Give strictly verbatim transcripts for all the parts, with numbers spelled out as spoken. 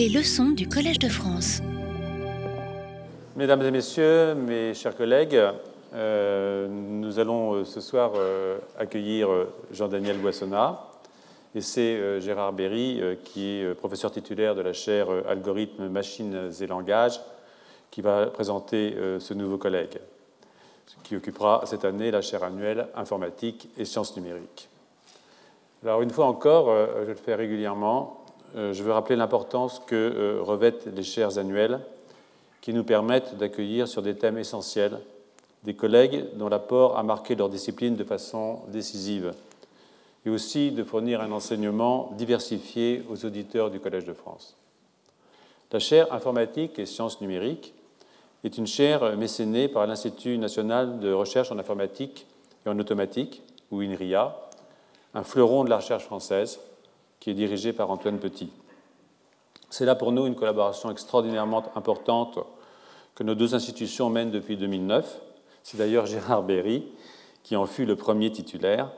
Les leçons du Collège de France. Mesdames et messieurs, mes chers collègues, euh, nous allons euh, ce soir euh, accueillir euh, Jean-Daniel Boissonnat. Et c'est euh, Gérard Berry, euh, qui est euh, professeur titulaire de la chaire euh, Algorithmes, Machines et Langages, qui va présenter euh, ce nouveau collègue, qui occupera cette année la chaire annuelle Informatique et Sciences numériques. Alors, une fois encore, euh, je le fais régulièrement, euh, je veux rappeler l'importance que euh, revêtent les chaires annuelles qui nous permettent d'accueillir sur des thèmes essentiels des collègues dont l'apport a marqué leur discipline de façon décisive, et aussi de fournir un enseignement diversifié aux auditeurs du Collège de France. La chaire Informatique et Sciences numériques est une chaire mécénée par l'Institut national de recherche en informatique et en automatique, ou INRIA, un fleuron de la recherche française qui est dirigé par Antoine Petit. C'est là pour nous une collaboration extraordinairement importante que nos deux institutions mènent depuis deux mille neuf. C'est d'ailleurs Gérard Berry qui en fut le premier titulaire.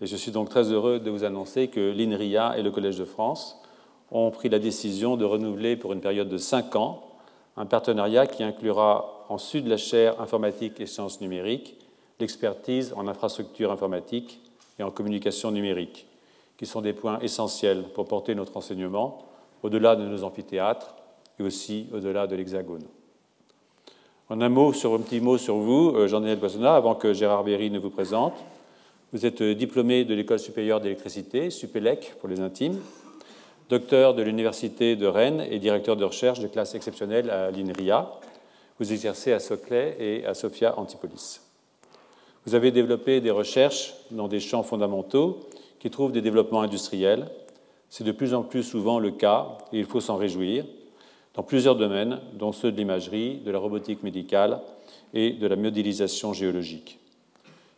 Et je suis donc très heureux de vous annoncer que l'INRIA et le Collège de France ont pris la décision de renouveler pour une période de cinq ans un partenariat qui inclura, en sus de la chaire Informatique et Sciences numériques, l'expertise en infrastructure informatique et en communication numérique, qui sont des points essentiels pour porter notre enseignement au-delà de nos amphithéâtres et aussi au-delà de l'Hexagone. En un mot, sur un petit mot sur vous, Jean-Daniel Boissonnat, avant que Gérard Berry ne vous présente. Vous êtes diplômé de l'École supérieure d'électricité, SUPELEC pour les intimes, docteur de l'Université de Rennes et directeur de recherche de classe exceptionnelle à l'INRIA. Vous exercez à Soclay et à Sofia Antipolis. Vous avez développé des recherches dans des champs fondamentaux qui trouvent des développements industriels. C'est de plus en plus souvent le cas, et il faut s'en réjouir, dans plusieurs domaines, dont ceux de l'imagerie, de la robotique médicale et de la modélisation géologique.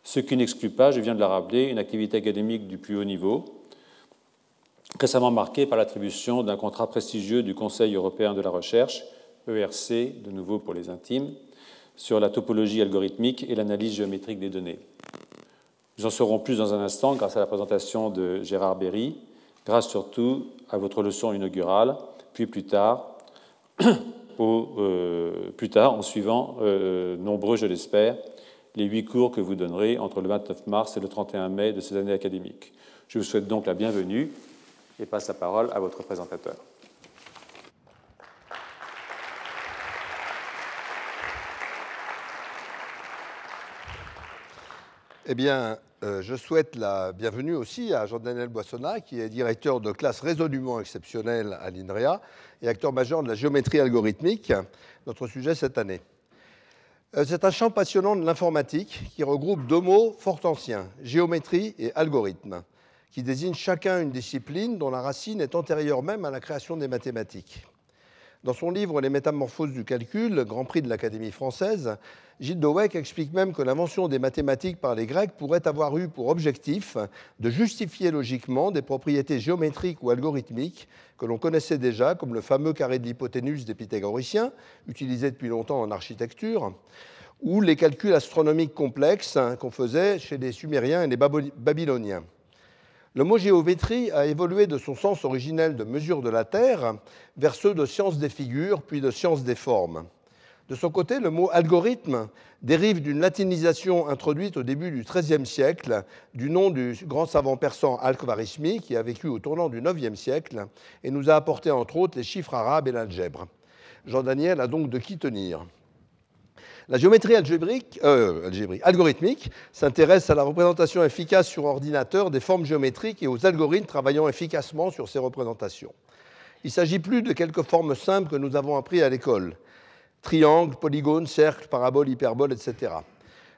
Ce qui n'exclut pas, je viens de la rappeler, une activité académique du plus haut niveau, récemment marquée par l'attribution d'un contrat prestigieux du Conseil européen de la recherche, E R C, de nouveau pour les intimes, sur la topologie algorithmique et l'analyse géométrique des données. Nous en saurons plus dans un instant grâce à la présentation de Gérard Berry, grâce surtout à votre leçon inaugurale, puis plus tard, au, euh, plus tard en suivant, euh, nombreux je l'espère, les huit cours que vous donnerez entre le vingt-neuf mars et le trente et un mai de cette année académique. Je vous souhaite donc la bienvenue et passe la parole à votre présentateur. Eh bien, euh, je souhaite la bienvenue aussi à Jean-Daniel Boissonnat, qui est directeur de classe résolument exceptionnelle à l'INRIA et acteur majeur de la géométrie algorithmique, notre sujet cette année. Euh, c'est un champ passionnant de l'informatique qui regroupe deux mots fort anciens, géométrie et algorithme, qui désignent chacun une discipline dont la racine est antérieure même à la création des mathématiques. Dans son livre « Les métamorphoses du calcul », Grand Prix de l'Académie française, Gilles Dowek explique même que l'invention des mathématiques par les Grecs pourrait avoir eu pour objectif de justifier logiquement des propriétés géométriques ou algorithmiques que l'on connaissait déjà, comme le fameux carré de l'hypoténuse des pythagoriciens, utilisé depuis longtemps en architecture, ou les calculs astronomiques complexes qu'on faisait chez les Sumériens et les Babyloniens. Le mot géométrie a évolué de son sens originel de mesure de la Terre vers ceux de science des figures, puis de science des formes. De son côté, le mot algorithme dérive d'une latinisation introduite au début du treizième siècle du nom du grand savant persan Al-Khwarizmi, qui a vécu au tournant du neuvième siècle et nous a apporté entre autres les chiffres arabes et l'algèbre. Jean-Daniel a donc de qui tenir. La géométrie algébrique, euh, algébrique, algorithmique s'intéresse à la représentation efficace sur ordinateur des formes géométriques et aux algorithmes travaillant efficacement sur ces représentations. Il ne s'agit plus de quelques formes simples que nous avons apprises à l'école. Triangle, polygone, cercle, parabole, hyperbole, et cetera.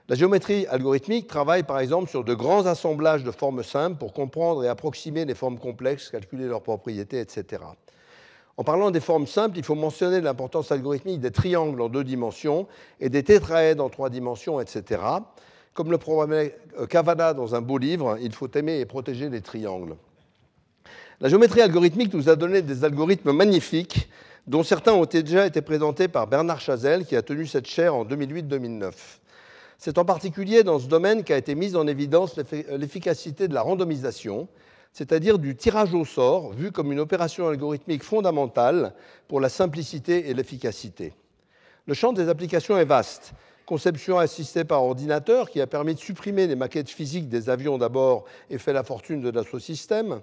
La géométrie algorithmique travaille par exemple sur de grands assemblages de formes simples pour comprendre et approximer les formes complexes, calculer leurs propriétés, et cetera. En parlant des formes simples, il faut mentionner l'importance algorithmique des triangles en deux dimensions et des tétraèdes en trois dimensions, et cetera. Comme le programmait Cavada dans un beau livre, il faut aimer et protéger les triangles. La géométrie algorithmique nous a donné des algorithmes magnifiques, dont certains ont déjà été présentés par Bernard Chazelle, qui a tenu cette chaire en deux mille huit deux mille neuf. C'est en particulier dans ce domaine qu'a été mise en évidence l'efficacité de la randomisation, c'est-à-dire du tirage au sort, vu comme une opération algorithmique fondamentale pour la simplicité et l'efficacité. Le champ des applications est vaste. Conception assistée par ordinateur, qui a permis de supprimer les maquettes physiques des avions d'abord et fait la fortune de notre système.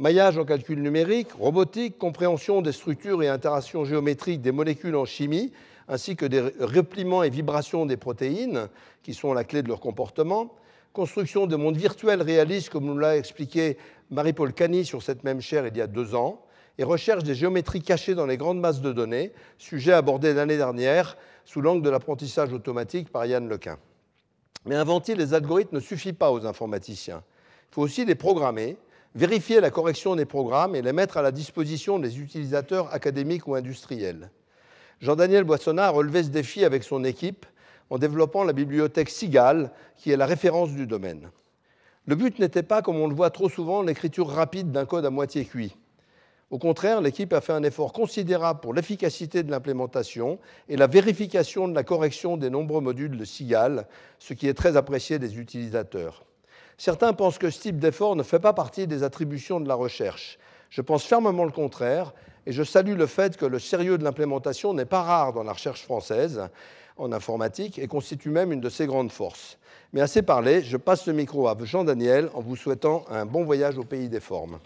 Maillage en calcul numérique, robotique, compréhension des structures et interactions géométriques des molécules en chimie, ainsi que des repliements et vibrations des protéines, qui sont la clé de leur comportement. Construction de mondes virtuels réalistes, comme nous l'a expliqué Marie-Paul Cani sur cette même chaire il y a deux ans. Et recherche des géométries cachées dans les grandes masses de données, sujet abordé l'année dernière sous l'angle de l'apprentissage automatique par Yann LeCun. Mais inventer les algorithmes ne suffit pas aux informaticiens. Il faut aussi les programmer, vérifier la correction des programmes et les mettre à la disposition des utilisateurs académiques ou industriels. Jean-Daniel Boissonnat a relevé ce défi avec son équipe en développant la bibliothèque CIGAL, qui est la référence du domaine. Le but n'était pas, comme on le voit trop souvent, l'écriture rapide d'un code à moitié cuit. Au contraire, l'équipe a fait un effort considérable pour l'efficacité de l'implémentation et la vérification de la correction des nombreux modules de CIGAL, ce qui est très apprécié des utilisateurs. Certains pensent que ce type d'effort ne fait pas partie des attributions de la recherche. Je pense fermement le contraire et je salue le fait que le sérieux de l'implémentation n'est pas rare dans la recherche française en informatique et constitue même une de ses grandes forces. Mais assez parlé, je passe le micro à Jean-Daniel en vous souhaitant un bon voyage au pays des formes.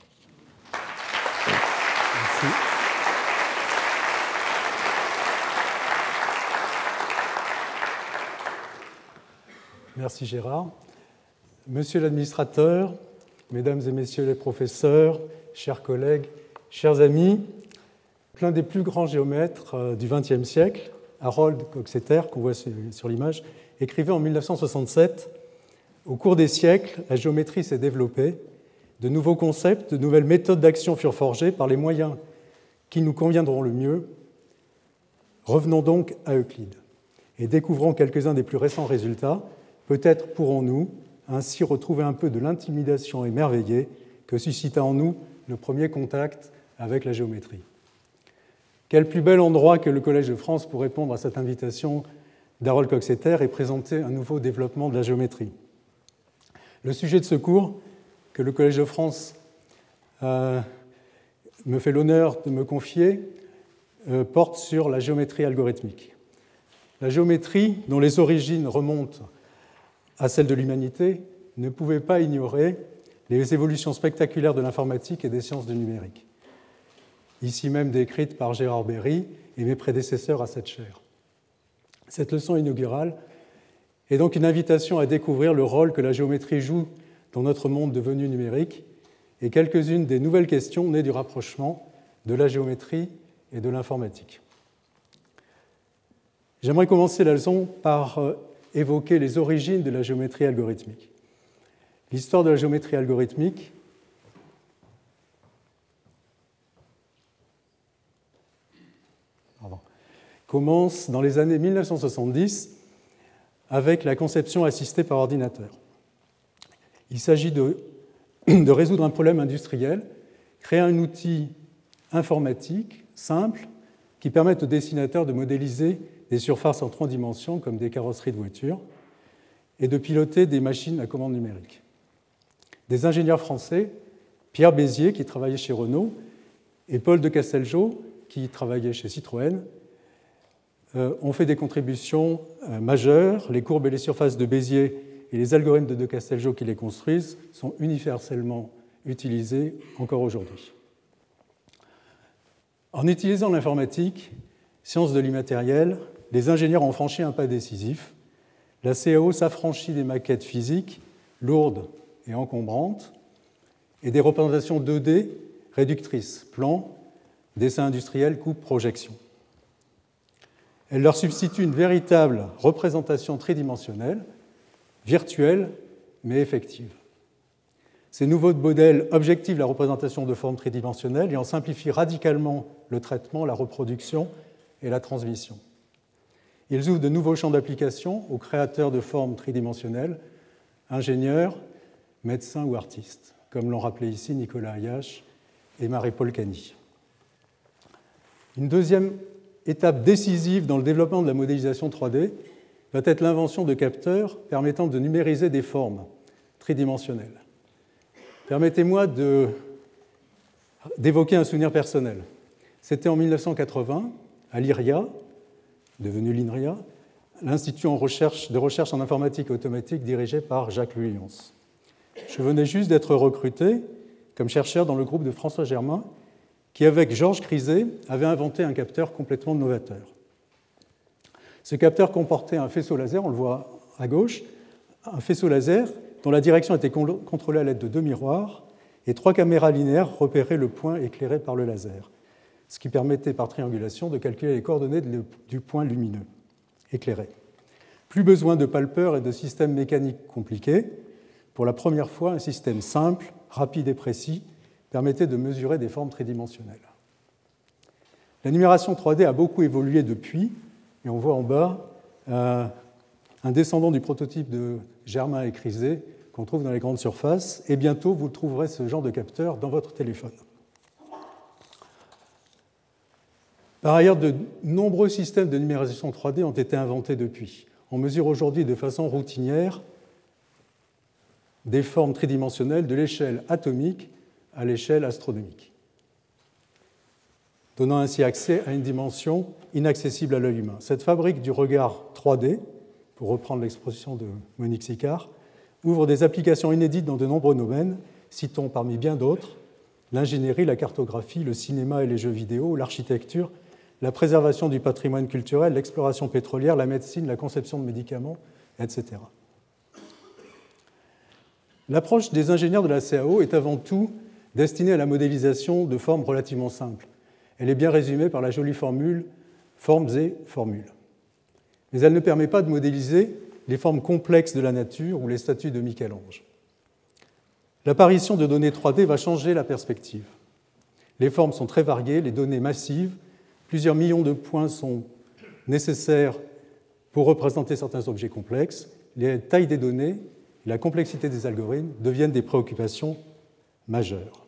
Merci Gérard. Monsieur l'administrateur, mesdames et messieurs les professeurs, chers collègues, chers amis, l'un des plus grands géomètres du vingtième siècle, Harold Coxeter, qu'on voit sur l'image, écrivait en mille neuf cent soixante-sept : Au cours des siècles, la géométrie s'est développée. De nouveaux concepts, de nouvelles méthodes d'action furent forgées par les moyens qui nous conviendront le mieux. Revenons donc à Euclide et découvrons quelques-uns des plus récents résultats. Peut-être pourrons-nous ainsi retrouver un peu de l'intimidation émerveillée que suscita en nous le premier contact avec la géométrie. Quel plus bel endroit que le Collège de France pour répondre à cette invitation d'Harold Coxeter et présenter un nouveau développement de la géométrie. Le sujet de ce cours, que le Collège de France euh, me fait l'honneur de me confier, euh, porte sur la géométrie algorithmique. La géométrie, dont les origines remontent à celles de l'humanité, ne pouvait pas ignorer les évolutions spectaculaires de l'informatique et des sciences du numérique, ici même décrites par Gérard Berry et mes prédécesseurs à cette chaire. Cette leçon inaugurale est donc une invitation à découvrir le rôle que la géométrie joue dans notre monde devenu numérique, et quelques-unes des nouvelles questions nées du rapprochement de la géométrie et de l'informatique. J'aimerais commencer la leçon par évoquer les origines de la géométrie algorithmique. L'histoire de la géométrie algorithmique pardon, commence dans les années mille neuf cent soixante-dix avec la conception assistée par ordinateur. Il s'agit de, de résoudre un problème industriel, créer un outil informatique simple qui permette aux dessinateurs de modéliser des surfaces en trois dimensions comme des carrosseries de voitures et de piloter des machines à commande numérique. Des ingénieurs français, Pierre Bézier qui travaillait chez Renault et Paul de Casteljau qui travaillait chez Citroën, euh, ont fait des contributions euh, majeures. Les courbes et les surfaces de Bézier et les algorithmes de de Casteljau qui les construisent sont universellement utilisés encore aujourd'hui. En utilisant l'informatique, science de l'immatériel, les ingénieurs ont franchi un pas décisif. La C A O s'affranchit des maquettes physiques, lourdes et encombrantes, et des représentations deux D réductrices, plans, dessins industriels, coupes, projections. Elle leur substitue une véritable représentation tridimensionnelle, virtuelle, mais effective. Ces nouveaux modèles objectivent la représentation de formes tridimensionnelles et en simplifient radicalement le traitement, la reproduction et la transmission. Ils ouvrent de nouveaux champs d'application aux créateurs de formes tridimensionnelles, ingénieurs, médecins ou artistes, comme l'ont rappelé ici Nicolas Ayache et Marie-Paul Cani. Une deuxième étape décisive dans le développement de la modélisation trois D va être l'invention de capteurs permettant de numériser des formes tridimensionnelles. Permettez-moi de, d'évoquer un souvenir personnel. C'était en mille neuf cent quatre-vingts, à l'INRIA, devenu l'INRIA, l'Institut en recherche, de recherche en informatique automatique dirigé par Jacques Lions. Je venais juste d'être recruté comme chercheur dans le groupe de François Germain, qui, avec Georges Crisé, avait inventé un capteur complètement novateur. Ce capteur comportait un faisceau laser, on le voit à gauche, un faisceau laser dont la direction était contrôlée à l'aide de deux miroirs et trois caméras linéaires repéraient le point éclairé par le laser, ce qui permettait par triangulation de calculer les coordonnées du point lumineux éclairé. Plus besoin de palpeurs et de systèmes mécaniques compliqués. Pour la première fois, un système simple, rapide et précis permettait de mesurer des formes tridimensionnelles. La numération trois D a beaucoup évolué depuis, et on voit en bas euh, un descendant du prototype de Germain et Crisé qu'on trouve dans les grandes surfaces, et bientôt vous trouverez ce genre de capteur dans votre téléphone. Par ailleurs, de nombreux systèmes de numérisation trois D ont été inventés depuis. On mesure aujourd'hui de façon routinière des formes tridimensionnelles de l'échelle atomique à l'échelle astronomique, donnant ainsi accès à une dimension inaccessible à l'œil humain. Cette fabrique du regard trois D, pour reprendre l'expression de Monique Sicard, ouvre des applications inédites dans de nombreux domaines, citons parmi bien d'autres l'ingénierie, la cartographie, le cinéma et les jeux vidéo, l'architecture, la préservation du patrimoine culturel, l'exploration pétrolière, la médecine, la conception de médicaments, et cetera. L'approche des ingénieurs de la C A O est avant tout destinée à la modélisation de formes relativement simples. Elle est bien résumée par la jolie formule « formes et formules ». Mais elle ne permet pas de modéliser les formes complexes de la nature ou les statues de Michel-Ange. L'apparition de données trois D va changer la perspective. Les formes sont très variées, les données massives, plusieurs millions de points sont nécessaires pour représenter certains objets complexes, les tailles des données et la complexité des algorithmes deviennent des préoccupations majeures.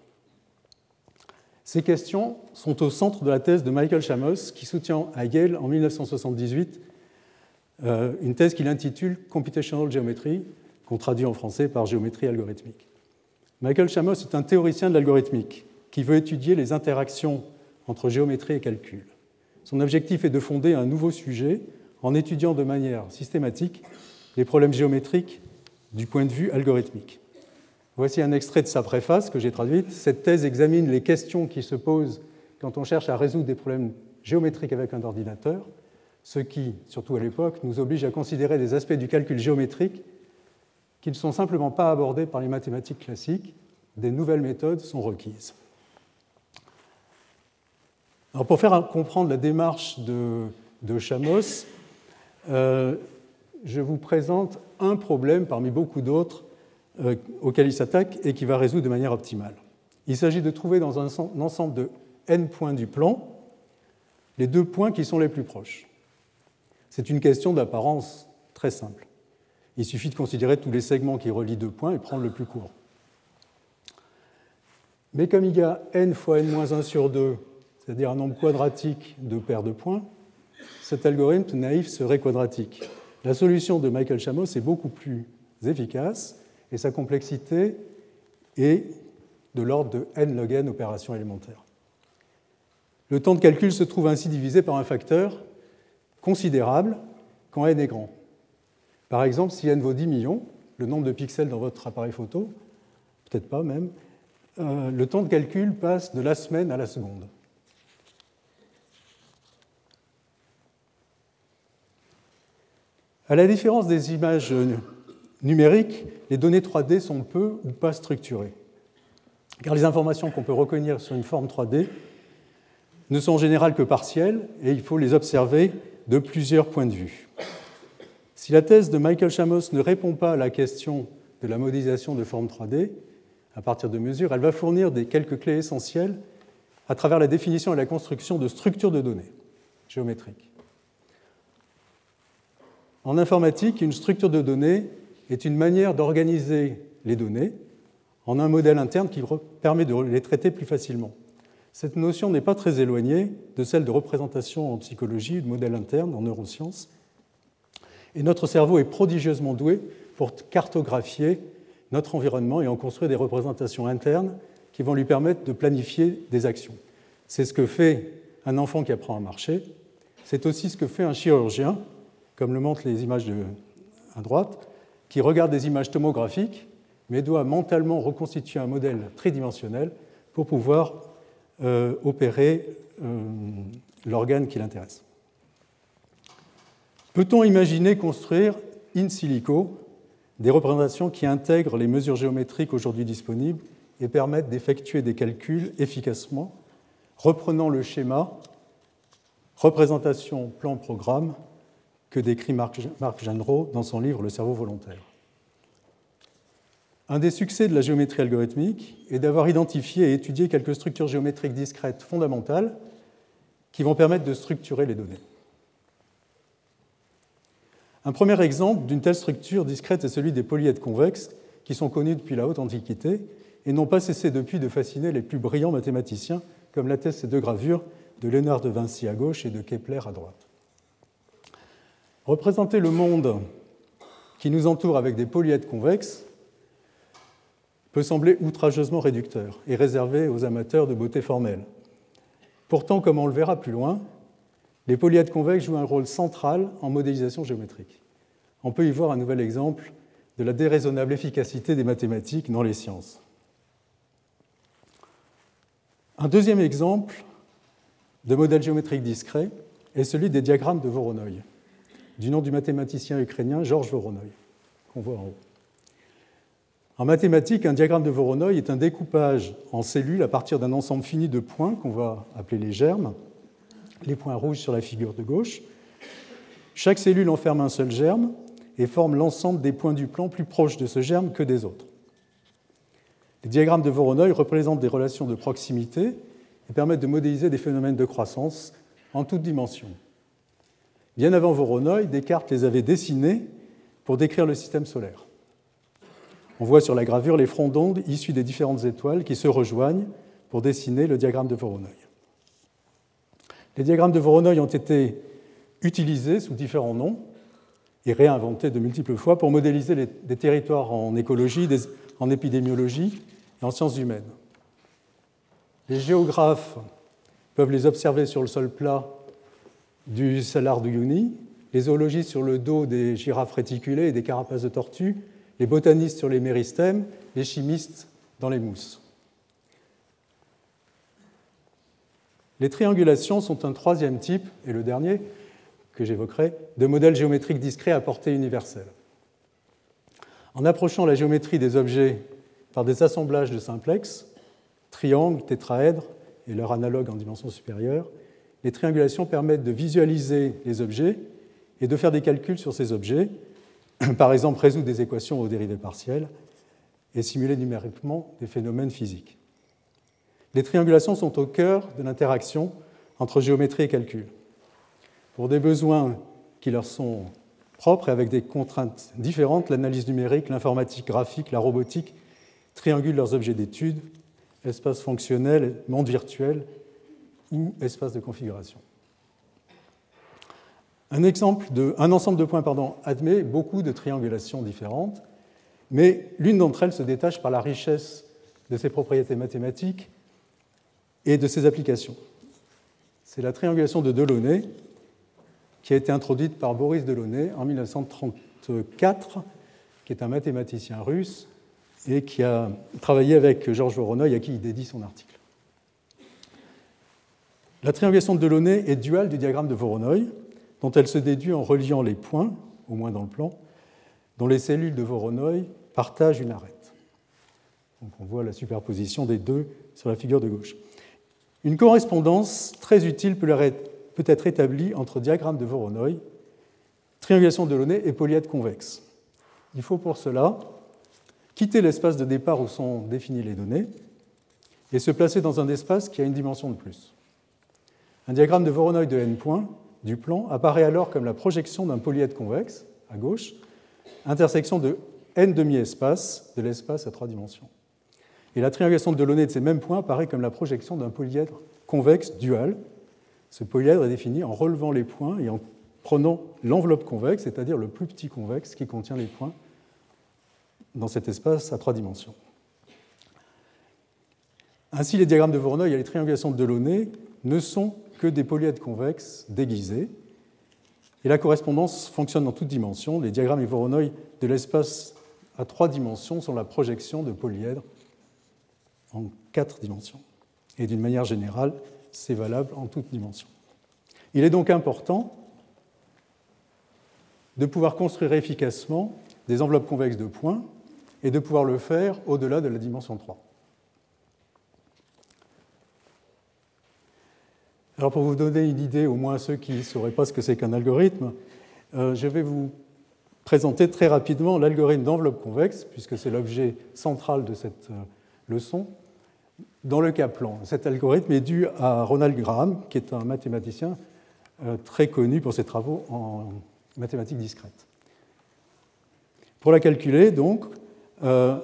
Ces questions sont au centre de la thèse de Michael Shamos, qui soutient à Yale en mille neuf cent soixante-dix-huit euh, une thèse qu'il intitule Computational Geometry, qu'on traduit en français par géométrie algorithmique. Michael Shamos est un théoricien de l'algorithmique qui veut étudier les interactions entre géométrie et calcul. Son objectif est de fonder un nouveau sujet en étudiant de manière systématique les problèmes géométriques du point de vue algorithmique. Voici un extrait de sa préface que j'ai traduite. Cette thèse examine les questions qui se posent quand on cherche à résoudre des problèmes géométriques avec un ordinateur, ce qui, surtout à l'époque, nous oblige à considérer des aspects du calcul géométrique qui ne sont simplement pas abordés par les mathématiques classiques. Des nouvelles méthodes sont requises. Alors pour faire comprendre la démarche de, de Shamos, euh, je vous présente un problème parmi beaucoup d'autres euh, auquel il s'attaque et qui va résoudre de manière optimale. Il s'agit de trouver dans un ensemble de n points du plan les deux points qui sont les plus proches. C'est une question d'apparence très simple. Il suffit de considérer tous les segments qui relient deux points et prendre le plus court. Mais comme il y a n fois n moins un sur deux, c'est-à-dire un nombre quadratique de paires de points, cet algorithme naïf serait quadratique. La solution de Michael Shamos est beaucoup plus efficace et sa complexité est de l'ordre de n log n opérations élémentaires. Le temps de calcul se trouve ainsi divisé par un facteur considérable quand n est grand. Par exemple, si n vaut dix millions, le nombre de pixels dans votre appareil photo, peut-être pas même, euh, le temps de calcul passe de la semaine à la seconde. À la différence des images numériques, les données trois D sont peu ou pas structurées, car les informations qu'on peut reconnaître sur une forme trois D ne sont en général que partielles et il faut les observer de plusieurs points de vue. Si la thèse de Michael Shamos ne répond pas à la question de la modélisation de formes trois D, à partir de mesures, elle va fournir des quelques clés essentielles à travers la définition et la construction de structures de données géométriques. En informatique, une structure de données est une manière d'organiser les données en un modèle interne qui permet de les traiter plus facilement. Cette notion n'est pas très éloignée de celle de représentation en psychologie, de modèle interne en neurosciences. Et notre cerveau est prodigieusement doué pour cartographier notre environnement et en construire des représentations internes qui vont lui permettre de planifier des actions. C'est ce que fait un enfant qui apprend à marcher. C'est aussi ce que fait un chirurgien, comme le montrent les images de, à droite, qui regarde des images tomographiques, mais doit mentalement reconstituer un modèle tridimensionnel pour pouvoir euh, opérer euh, l'organe qui l'intéresse. Peut-on imaginer construire in silico des représentations qui intègrent les mesures géométriques aujourd'hui disponibles et permettent d'effectuer des calculs efficacement, reprenant le schéma représentation plan-programme que décrit Marc Gendreau dans son livre « Le cerveau volontaire ». Un des succès de la géométrie algorithmique est d'avoir identifié et étudié quelques structures géométriques discrètes fondamentales qui vont permettre de structurer les données. Un premier exemple d'une telle structure discrète est celui des polyèdres convexes qui sont connus depuis la haute antiquité et n'ont pas cessé depuis de fasciner les plus brillants mathématiciens, comme l'attestent ces deux gravures de Léonard de Vinci à gauche et de Kepler à droite. Représenter le monde qui nous entoure avec des polyèdres convexes peut sembler outrageusement réducteur et réservé aux amateurs de beauté formelle. Pourtant, comme on le verra plus loin, les polyèdres convexes jouent un rôle central en modélisation géométrique. On peut y voir un nouvel exemple de la déraisonnable efficacité des mathématiques dans les sciences. Un deuxième exemple de modèle géométrique discret est celui des diagrammes de Voronoï, du nom du mathématicien ukrainien Georges Voronoï, qu'on voit en haut. En mathématiques, un diagramme de Voronoi est un découpage en cellules à partir d'un ensemble fini de points qu'on va appeler les germes, les points rouges sur la figure de gauche. Chaque cellule enferme un seul germe et forme l'ensemble des points du plan plus proches de ce germe que des autres. Les diagrammes de Voronoi représentent des relations de proximité et permettent de modéliser des phénomènes de croissance en toutes dimensions. Bien avant Voronoi, Descartes les avait dessinés pour décrire le système solaire. On voit sur la gravure les fronts d'ondes issus des différentes étoiles qui se rejoignent pour dessiner le diagramme de Voronoi. Les diagrammes de Voronoi ont été utilisés sous différents noms et réinventés de multiples fois pour modéliser les, des territoires en écologie, des, en épidémiologie et en sciences humaines. Les géographes peuvent les observer sur le sol plat du salar du Yuni, les zoologistes sur le dos des girafes réticulées et des carapaces de tortues, les botanistes sur les méristèmes, les chimistes dans les mousses. Les triangulations sont un troisième type, et le dernier que j'évoquerai, de modèles géométriques discrets à portée universelle. En approchant la géométrie des objets par des assemblages de simplex, triangles, tétraèdres et leurs analogues en dimension supérieure, les triangulations permettent de visualiser les objets et de faire des calculs sur ces objets, par exemple résoudre des équations aux dérivées partielles et simuler numériquement des phénomènes physiques. Les triangulations sont au cœur de l'interaction entre géométrie et calcul. Pour des besoins qui leur sont propres et avec des contraintes différentes, l'analyse numérique, l'informatique graphique, la robotique triangulent leurs objets d'étude, espace fonctionnel, monde virtuel ou espace de configuration. Un, exemple de, un ensemble de points pardon, admet beaucoup de triangulations différentes, mais l'une d'entre elles se détache par la richesse de ses propriétés mathématiques et de ses applications. C'est la triangulation de Delaunay, qui a été introduite par Boris Delaunay en mille neuf cent trente-quatre, qui est un mathématicien russe et qui a travaillé avec Georges Voronoï, à qui il dédie son article. La triangulation de Delaunay est duale du diagramme de Voronoi, dont elle se déduit en reliant les points, au moins dans le plan, dont les cellules de Voronoi partagent une arête. Donc on voit la superposition des deux sur la figure de gauche. Une correspondance très utile peut être établie entre diagramme de Voronoi, triangulation de Delaunay et polyèdre convexe. Il faut pour cela quitter l'espace de départ où sont définies les données et se placer dans un espace qui a une dimension de plus. Un diagramme de Voronoi de n points du plan apparaît alors comme la projection d'un polyèdre convexe, à gauche, intersection de n demi-espaces de l'espace à trois dimensions. Et la triangulation de Delaunay de ces mêmes points apparaît comme la projection d'un polyèdre convexe dual. Ce polyèdre est défini en relevant les points et en prenant l'enveloppe convexe, c'est-à-dire le plus petit convexe qui contient les points dans cet espace à trois dimensions. Ainsi, les diagrammes de Voronoi et les triangulations de Delaunay ne sont que des polyèdres convexes déguisés, et la correspondance fonctionne dans toutes dimensions. Les diagrammes de Voronoi de l'espace à trois dimensions sont la projection de polyèdres en quatre dimensions. Et d'une manière générale, c'est valable en toutes dimensions. Il est donc important de pouvoir construire efficacement des enveloppes convexes de points et de pouvoir le faire au-delà de la dimension trois. Alors pour vous donner une idée, au moins à ceux qui ne sauraient pas ce que c'est qu'un algorithme, euh, je vais vous présenter très rapidement l'algorithme d'enveloppe convexe, puisque c'est l'objet central de cette euh, leçon, dans le cas plan. Cet algorithme est dû à Ronald Graham, qui est un mathématicien euh, très connu pour ses travaux en mathématiques discrètes. Pour la calculer, donc, euh,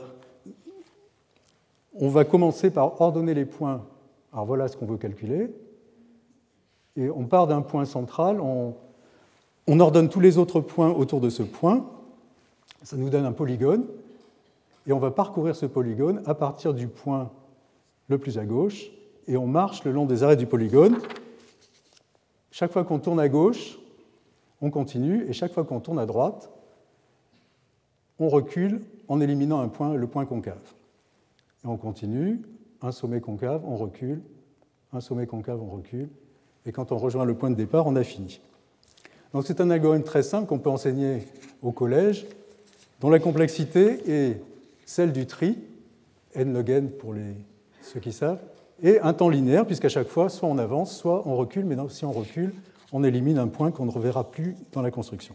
on va commencer par ordonner les points. Alors voilà ce qu'on veut calculer. Et on part d'un point central, on, on ordonne tous les autres points autour de ce point, ça nous donne un polygone, et on va parcourir ce polygone à partir du point le plus à gauche, et on marche le long des arêtes du polygone. Chaque fois qu'on tourne à gauche, on continue, et chaque fois qu'on tourne à droite, on recule en éliminant un point, le point concave. Et on continue, un sommet concave, on recule, un sommet concave, on recule, et quand on rejoint le point de départ, on a fini. Donc c'est un algorithme très simple qu'on peut enseigner au collège, dont la complexité est celle du tri, n log n pour les, ceux qui savent, et un temps linéaire, puisqu'à chaque fois, soit on avance, soit on recule, mais si on recule, on élimine un point qu'on ne reverra plus dans la construction.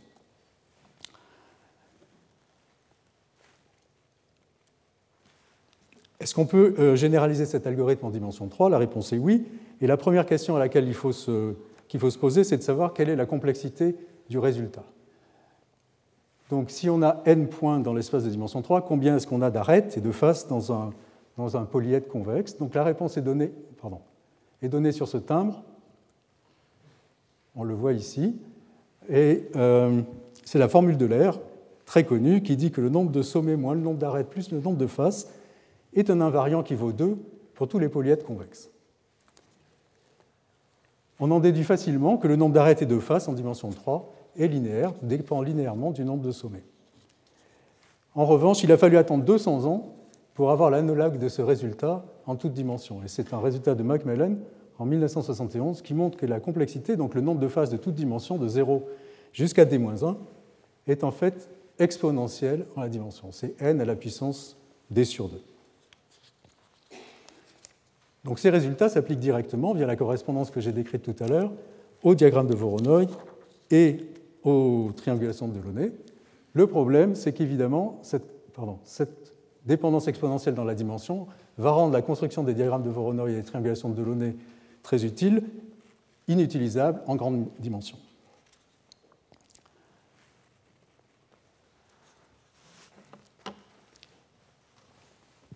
Est-ce qu'on peut généraliser cet algorithme en dimension trois? La réponse est oui. Et la première question à laquelle il faut se, qu'il faut se poser, c'est de savoir quelle est la complexité du résultat. Donc, si on a n points dans l'espace de dimension trois, combien est-ce qu'on a d'arêtes et de faces dans un, dans un polyèdre convexe? Donc, la réponse est donnée, pardon, est donnée sur ce timbre. On le voit ici. Et euh, c'est la formule de Euler, très connue, qui dit que le nombre de sommets moins le nombre d'arêtes plus le nombre de faces est un invariant qui vaut deux pour tous les polyèdres convexes. On en déduit facilement que le nombre d'arêtes et de faces en dimension trois est linéaire, dépend linéairement du nombre de sommets. En revanche, il a fallu attendre deux cents ans pour avoir l'analogue de ce résultat en toute dimension. Et c'est un résultat de Macmillan en mille neuf cent soixante et onze qui montre que la complexité, donc le nombre de faces de toute dimension, de zéro jusqu'à D moins un, est en fait exponentielle en la dimension. C'est n à la puissance d sur deux. Donc ces résultats s'appliquent directement, via la correspondance que j'ai décrite tout à l'heure, au diagramme de Voronoi et aux triangulations de Delaunay. Le problème, c'est qu'évidemment, cette, pardon, cette dépendance exponentielle dans la dimension va rendre la construction des diagrammes de Voronoi et des triangulations de Delaunay très utile, inutilisable en grande dimension.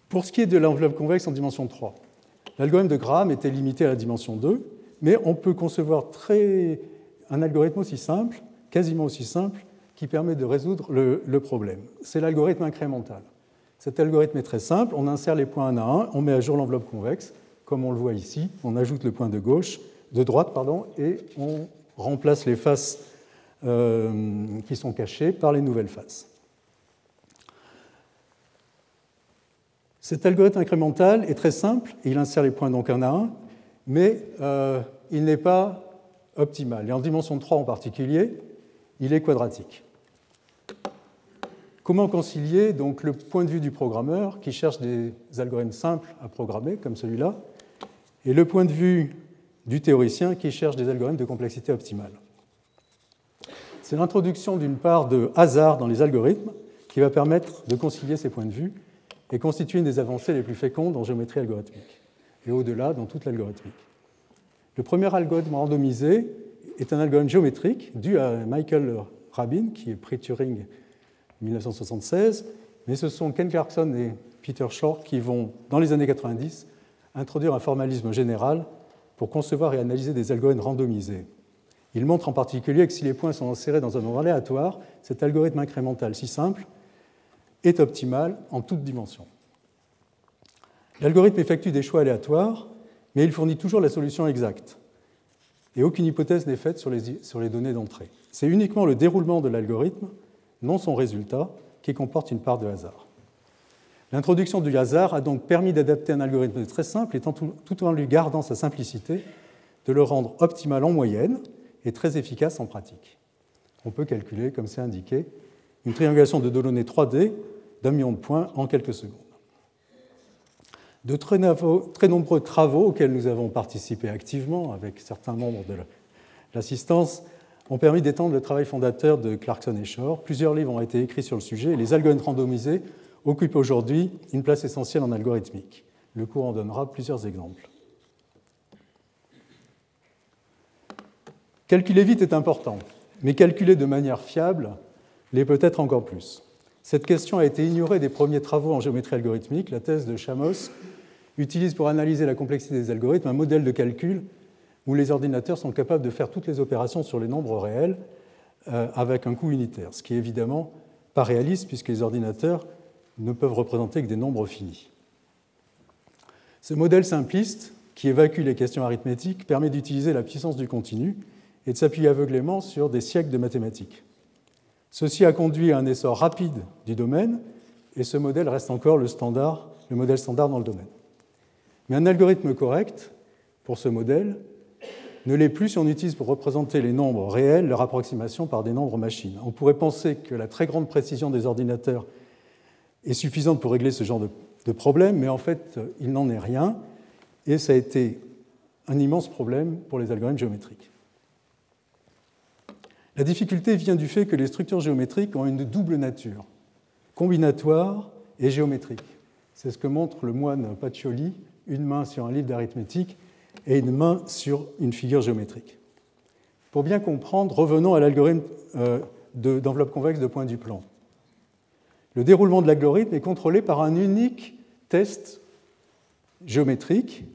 Pour ce qui est de l'enveloppe convexe en dimension trois, l'algorithme de Graham était limité à la dimension deux, mais on peut concevoir très... un algorithme aussi simple, quasiment aussi simple, qui permet de résoudre le, le problème. C'est l'algorithme incrémental. Cet algorithme est très simple, on insère les points un à un, on met à jour l'enveloppe convexe, comme on le voit ici, on ajoute le point de, gauche, de droite pardon, et on remplace les faces euh, qui sont cachées par les nouvelles faces. Cet algorithme incrémental est très simple, il insère les points donc un à un, mais euh, il n'est pas optimal. Et en dimension trois en particulier, il est quadratique. Comment concilier donc, le point de vue du programmeur qui cherche des algorithmes simples à programmer, comme celui-là, et le point de vue du théoricien qui cherche des algorithmes de complexité optimale? C'est l'introduction d'une part de hasard dans les algorithmes qui va permettre de concilier ces points de vue et constitue une des avancées les plus fécondes en géométrie algorithmique, et au-delà dans toute l'algorithmique. Le premier algorithme randomisé est un algorithme géométrique dû à Michael Rabin, qui est prix Turing mille neuf cent soixante-seize, mais ce sont Ken Clarkson et Peter Shor qui vont, dans les années quatre-vingt-dix, introduire un formalisme général pour concevoir et analyser des algorithmes randomisés. Ils montrent en particulier que si les points sont insérés dans un ordre aléatoire, cet algorithme incrémental si simple est optimale en toutes dimensions. L'algorithme effectue des choix aléatoires, mais il fournit toujours la solution exacte. Et aucune hypothèse n'est faite sur les, sur les données d'entrée. C'est uniquement le déroulement de l'algorithme, non son résultat, qui comporte une part de hasard. L'introduction du hasard a donc permis d'adapter un algorithme très simple, et tout, tout en lui gardant sa simplicité, de le rendre optimal en moyenne et très efficace en pratique. On peut calculer, comme c'est indiqué, une triangulation de données trois D d'un million de points en quelques secondes. De très nombreux travaux auxquels nous avons participé activement avec certains membres de l'assistance ont permis d'étendre le travail fondateur de Clarkson et Shor. Plusieurs livres ont été écrits sur le sujet et les algorithmes randomisés occupent aujourd'hui une place essentielle en algorithmique. Le cours en donnera plusieurs exemples. Calculer vite est important, mais calculer de manière fiable l'est peut-être encore plus. Cette question a été ignorée des premiers travaux en géométrie algorithmique. La thèse de Shamos utilise pour analyser la complexité des algorithmes un modèle de calcul où les ordinateurs sont capables de faire toutes les opérations sur les nombres réels euh, avec un coût unitaire, ce qui est évidemment pas réaliste puisque les ordinateurs ne peuvent représenter que des nombres finis. Ce modèle simpliste, qui évacue les questions arithmétiques, permet d'utiliser la puissance du continu et de s'appuyer aveuglément sur des siècles de mathématiques. Ceci a conduit à un essor rapide du domaine, et ce modèle reste encore le, standard, le modèle standard dans le domaine. Mais un algorithme correct pour ce modèle ne l'est plus si on utilise pour représenter les nombres réels leur approximation par des nombres machines. On pourrait penser que la très grande précision des ordinateurs est suffisante pour régler ce genre de, de problème, mais en fait, il n'en est rien, et ça a été un immense problème pour les algorithmes géométriques. La difficulté vient du fait que les structures géométriques ont une double nature, combinatoire et géométrique. C'est ce que montre le moine Pacioli, une main sur un livre d'arithmétique et une main sur une figure géométrique. Pour bien comprendre, revenons à l'algorithme d'enveloppe convexe de point du plan. Le déroulement de l'algorithme est contrôlé par un unique test géométrique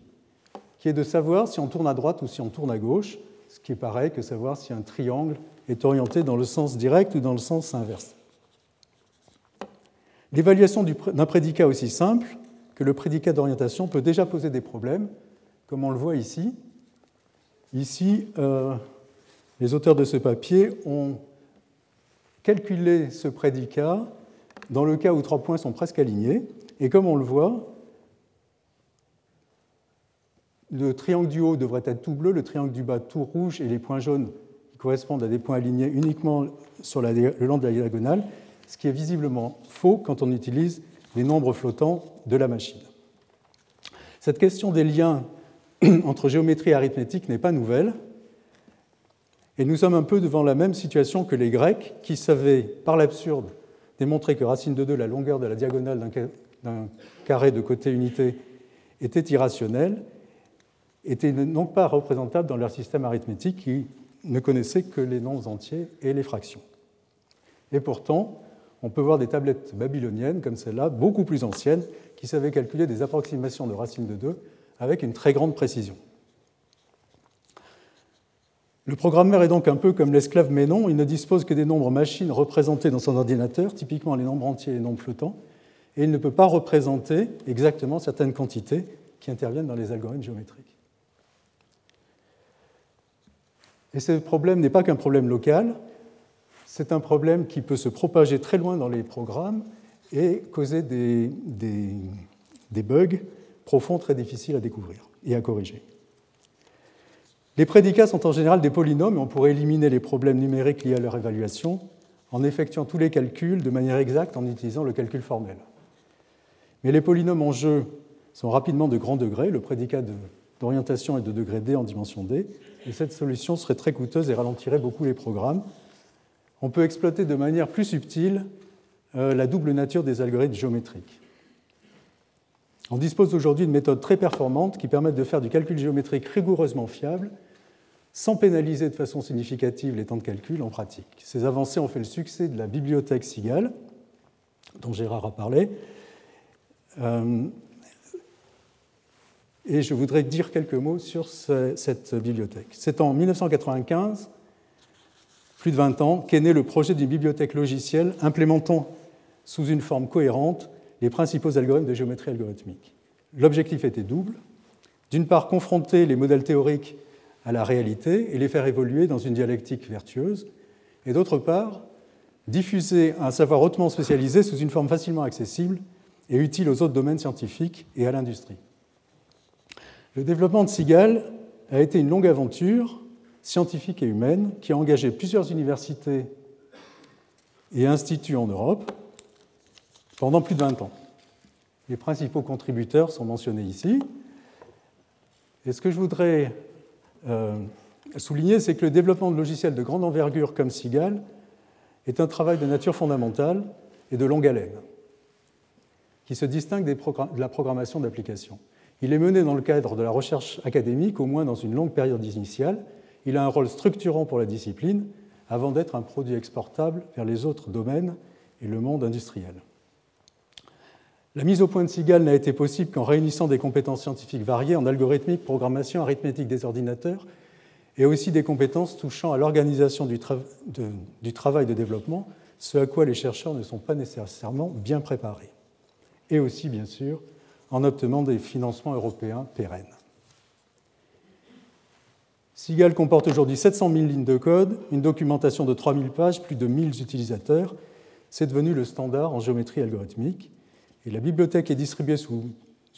qui est de savoir si on tourne à droite ou si on tourne à gauche, ce qui est pareil que savoir si un triangle est orienté dans le sens direct ou dans le sens inverse. L'évaluation d'un prédicat aussi simple que le prédicat d'orientation peut déjà poser des problèmes, comme on le voit ici. Ici, euh, les auteurs de ce papier ont calculé ce prédicat dans le cas où trois points sont presque alignés, et comme on le voit, le triangle du haut devrait être tout bleu, le triangle du bas tout rouge et les points jaunes correspondent à des points alignés uniquement sur la, le long de la diagonale, ce qui est visiblement faux quand on utilise les nombres flottants de la machine. Cette question des liens entre géométrie et arithmétique n'est pas nouvelle, et nous sommes un peu devant la même situation que les Grecs, qui savaient, par l'absurde, démontrer que racine de deux, la longueur de la diagonale d'un carré de côté unité, était irrationnelle, était non pas représentable dans leur système arithmétique, qui ne connaissait que les nombres entiers et les fractions. Et pourtant, on peut voir des tablettes babyloniennes comme celle-là, beaucoup plus anciennes, qui savaient calculer des approximations de racine de deux avec une très grande précision. Le programmeur est donc un peu comme l'esclave Ménon, il ne dispose que des nombres machines représentés dans son ordinateur, typiquement les nombres entiers et les nombres flottants, et il ne peut pas représenter exactement certaines quantités qui interviennent dans les algorithmes géométriques. Et ce problème n'est pas qu'un problème local, c'est un problème qui peut se propager très loin dans les programmes et causer des, des, des bugs profonds très difficiles à découvrir et à corriger. Les prédicats sont en général des polynômes et on pourrait éliminer les problèmes numériques liés à leur évaluation en effectuant tous les calculs de manière exacte en utilisant le calcul formel. Mais les polynômes en jeu sont rapidement de grand degré, le prédicat de d'orientation et de degré D en dimension D, et cette solution serait très coûteuse et ralentirait beaucoup les programmes. On peut exploiter de manière plus subtile euh, la double nature des algorithmes géométriques. On dispose aujourd'hui de méthodes très performantes qui permettent de faire du calcul géométrique rigoureusement fiable, sans pénaliser de façon significative les temps de calcul en pratique. Ces avancées ont fait le succès de la bibliothèque CIGAL, dont Gérard a parlé, euh, et je voudrais dire quelques mots sur ce, cette bibliothèque. C'est en mille neuf cent quatre-vingt-quinze, plus de vingt ans, qu'est né le projet d'une bibliothèque logicielle implémentant sous une forme cohérente les principaux algorithmes de géométrie algorithmique. L'objectif était double. D'une part, confronter les modèles théoriques à la réalité et les faire évoluer dans une dialectique vertueuse, et d'autre part, diffuser un savoir hautement spécialisé sous une forme facilement accessible et utile aux autres domaines scientifiques et à l'industrie. Le développement de CIGAL a été une longue aventure scientifique et humaine qui a engagé plusieurs universités et instituts en Europe pendant plus de vingt ans. Les principaux contributeurs sont mentionnés ici. Et ce que je voudrais euh, souligner, c'est que le développement de logiciels de grande envergure comme CIGAL est un travail de nature fondamentale et de longue haleine, qui se distingue des de la programmation d'applications. Il est mené dans le cadre de la recherche académique, au moins dans une longue période initiale. Il a un rôle structurant pour la discipline, avant d'être un produit exportable vers les autres domaines et le monde industriel. La mise au point de CIGAL n'a été possible qu'en réunissant des compétences scientifiques variées en algorithmique, programmation, arithmétique des ordinateurs, et aussi des compétences touchant à l'organisation du, tra de, du travail de développement, ce à quoi les chercheurs ne sont pas nécessairement bien préparés, et aussi, bien sûr, en obtenant des financements européens pérennes. CIGAL comporte aujourd'hui sept cent mille lignes de code, une documentation de trois mille pages, plus de mille utilisateurs. C'est devenu le standard en géométrie algorithmique. Et la bibliothèque est distribuée sous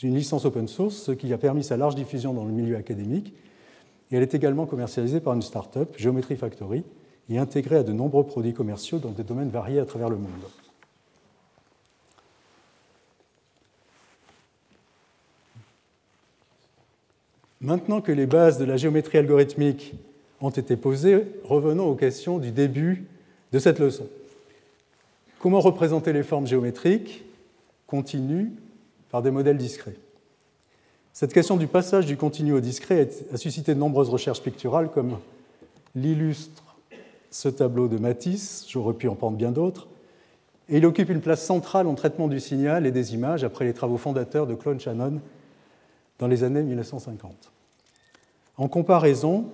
une licence open source, ce qui a permis sa large diffusion dans le milieu académique. Et elle est également commercialisée par une start-up, Geometry Factory, et intégrée à de nombreux produits commerciaux dans des domaines variés à travers le monde. Maintenant que les bases de la géométrie algorithmique ont été posées, revenons aux questions du début de cette leçon. Comment représenter les formes géométriques continues par des modèles discrets? Cette question du passage du continu au discret a suscité de nombreuses recherches picturales, comme l'illustre ce tableau de Matisse, j'aurais pu en prendre bien d'autres, et il occupe une place centrale en traitement du signal et des images après les travaux fondateurs de Claude Shannon dans les années mille neuf cent cinquante. En comparaison,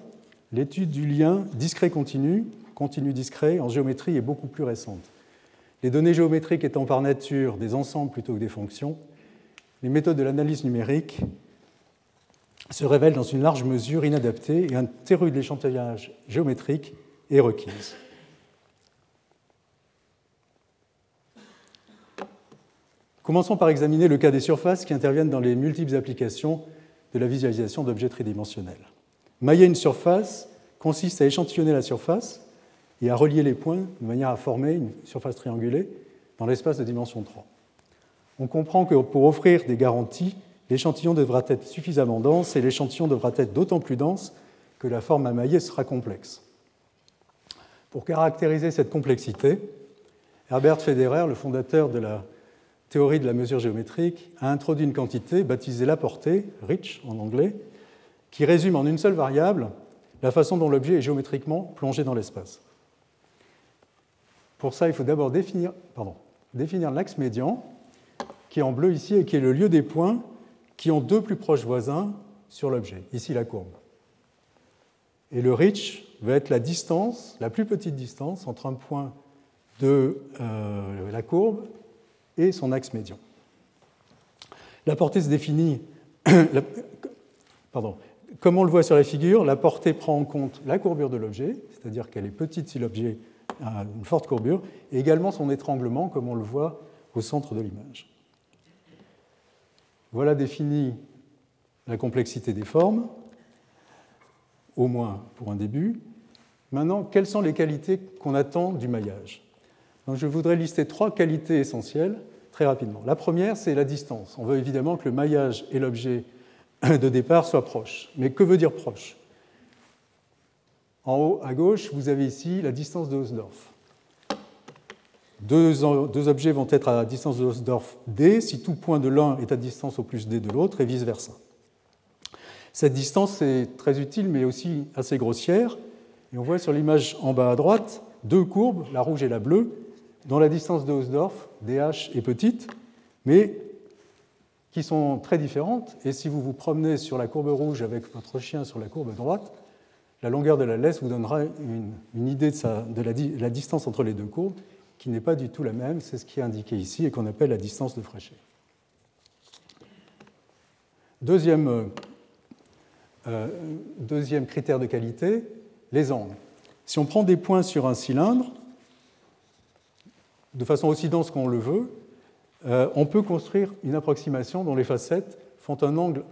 l'étude du lien discret-continu, continu-discret en géométrie est beaucoup plus récente. Les données géométriques étant par nature des ensembles plutôt que des fonctions, les méthodes de l'analyse numérique se révèlent dans une large mesure inadaptées et un théorie de l'échantillonnage géométrique est requise. Commençons par examiner le cas des surfaces qui interviennent dans les multiples applications de la visualisation d'objets tridimensionnels. Mailler une surface consiste à échantillonner la surface et à relier les points de manière à former une surface triangulée dans l'espace de dimension trois. On comprend que pour offrir des garanties, l'échantillon devra être suffisamment dense et l'échantillon devra être d'autant plus dense que la forme à mailler sera complexe. Pour caractériser cette complexité, Herbert Federer, le fondateur de la théorie de la mesure géométrique, a introduit une quantité baptisée la portée, rich en anglais, qui résume en une seule variable la façon dont l'objet est géométriquement plongé dans l'espace. Pour ça, il faut d'abord définir, pardon, définir l'axe médian, qui est en bleu ici, et qui est le lieu des points qui ont deux plus proches voisins sur l'objet, ici la courbe. Et le rich va être la distance, la plus petite distance entre un point de euh, la courbe et son axe médian. La portée se définit, la, pardon, comme on le voit sur la figure, la portée prend en compte la courbure de l'objet, c'est-à-dire qu'elle est petite si l'objet a une forte courbure, et également son étranglement, comme on le voit au centre de l'image. Voilà définie la complexité des formes, au moins pour un début. Maintenant, quelles sont les qualités qu'on attend du maillage ? Donc, je voudrais lister trois qualités essentielles très rapidement. La première, c'est la distance. On veut évidemment que le maillage et l'objet de départ soient proches. Mais que veut dire proche ? En haut à gauche, vous avez ici la distance de Hausdorff. Deux, deux objets vont être à la distance de Hausdorff d si tout point de l'un est à distance au plus d de l'autre et vice-versa. Cette distance est très utile mais aussi assez grossière. Et on voit sur l'image en bas à droite deux courbes, la rouge et la bleue, dont la distance de Hausdorff, dh, est petite, mais qui sont très différentes. Et si vous vous promenez sur la courbe rouge avec votre chien sur la courbe droite, la longueur de la laisse vous donnera une, une idée de, sa, de, la, de la distance entre les deux courbes, qui n'est pas du tout la même, c'est ce qui est indiqué ici et qu'on appelle la distance de Frachet. Deuxième, euh, deuxième critère de qualité, les angles. Si on prend des points sur un cylindre, de façon aussi dense qu'on le veut, euh, on peut construire une approximation dont les facettes font un angle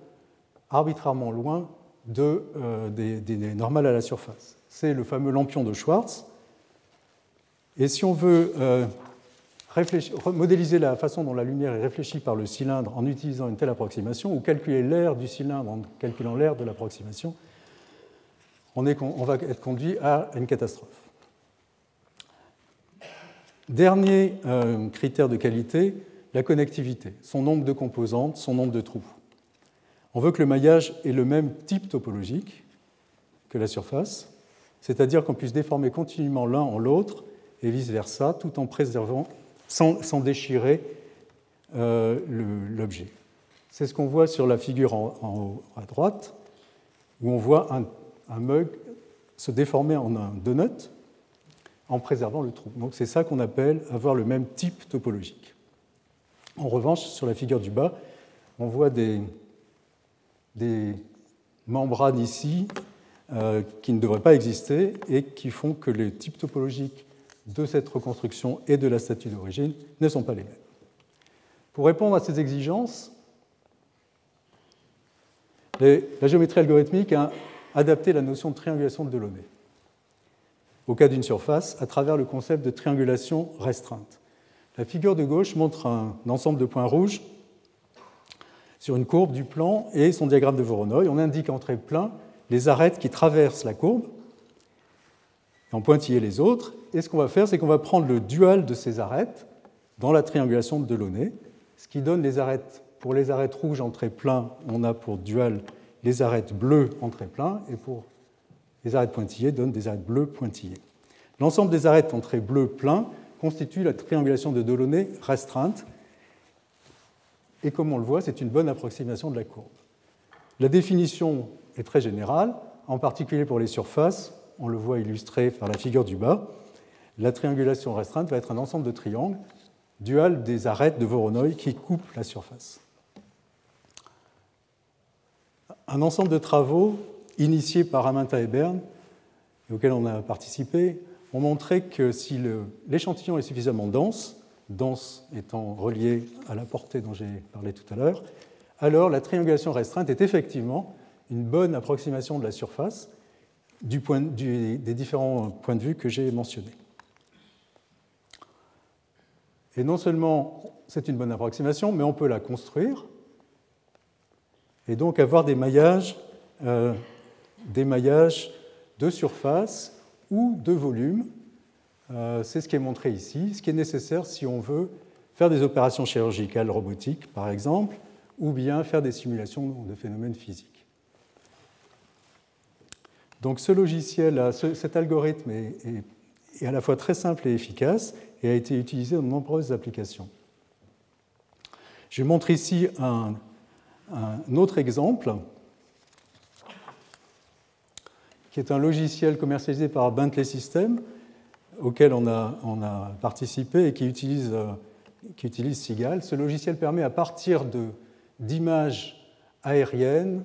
arbitrairement loin de, euh, des, des, des normales à la surface. C'est le fameux lampion de Schwartz. Et si on veut euh, modéliser la façon dont la lumière est réfléchie par le cylindre en utilisant une telle approximation, ou calculer l'aire du cylindre en calculant l'aire de l'approximation, on, on va être conduit à une catastrophe. Dernier euh, critère de qualité, la connectivité, son nombre de composantes, son nombre de trous. On veut que le maillage ait le même type topologique que la surface, c'est-à-dire qu'on puisse déformer continuellement l'un en l'autre et vice-versa, tout en préservant, sans, sans déchirer euh, l'objet. C'est ce qu'on voit sur la figure en, en haut à droite, où on voit un, un mug se déformer en un donut en préservant le trou. Donc c'est ça qu'on appelle avoir le même type topologique. En revanche, sur la figure du bas, on voit des... des membranes ici euh, qui ne devraient pas exister et qui font que les types topologiques de cette reconstruction et de la statue d'origine ne sont pas les mêmes. Pour répondre à ces exigences, les, la géométrie algorithmique a adapté la notion de triangulation de Delaunay au cas d'une surface à travers le concept de triangulation restreinte. La figure de gauche montre un, un ensemble de points rouges sur une courbe du plan et son diagramme de Voronoi. On indique en trait plein les arêtes qui traversent la courbe, en pointillé les autres. Et ce qu'on va faire, c'est qu'on va prendre le dual de ces arêtes dans la triangulation de Delaunay, ce qui donne les arêtes. Pour les arêtes rouges en trait plein, on a pour dual les arêtes bleues en trait plein, et pour les arêtes pointillées, donne des arêtes bleues pointillées. L'ensemble des arêtes en trait bleu plein constitue la triangulation de Delaunay restreinte, et comme on le voit, c'est une bonne approximation de la courbe. La définition est très générale, en particulier pour les surfaces, on le voit illustré par la figure du bas. La triangulation restreinte va être un ensemble de triangles, dual des arêtes de Voronoi qui coupent la surface. Un ensemble de travaux initiés par Aminta et Bern, auxquels on a participé, ont montré que si l'échantillon est suffisamment dense, dense étant reliée à la portée dont j'ai parlé tout à l'heure, alors la triangulation restreinte est effectivement une bonne approximation de la surface du point, du, des différents points de vue que j'ai mentionnés. Et non seulement c'est une bonne approximation, mais on peut la construire et donc avoir des maillages, euh, des maillages de surface ou de volume. C'est ce qui est montré ici, ce qui est nécessaire si on veut faire des opérations chirurgicales robotiques, par exemple, ou bien faire des simulations de phénomènes physiques. Donc ce logiciel, cet algorithme est, est, est à la fois très simple et efficace et a été utilisé dans de nombreuses applications. Je montre ici un, un autre exemple, qui est un logiciel commercialisé par Bentley Systems, auquel on a, on a participé et qui utilise, euh, qui utilise CIGAL. Ce logiciel permet, à partir d'images aériennes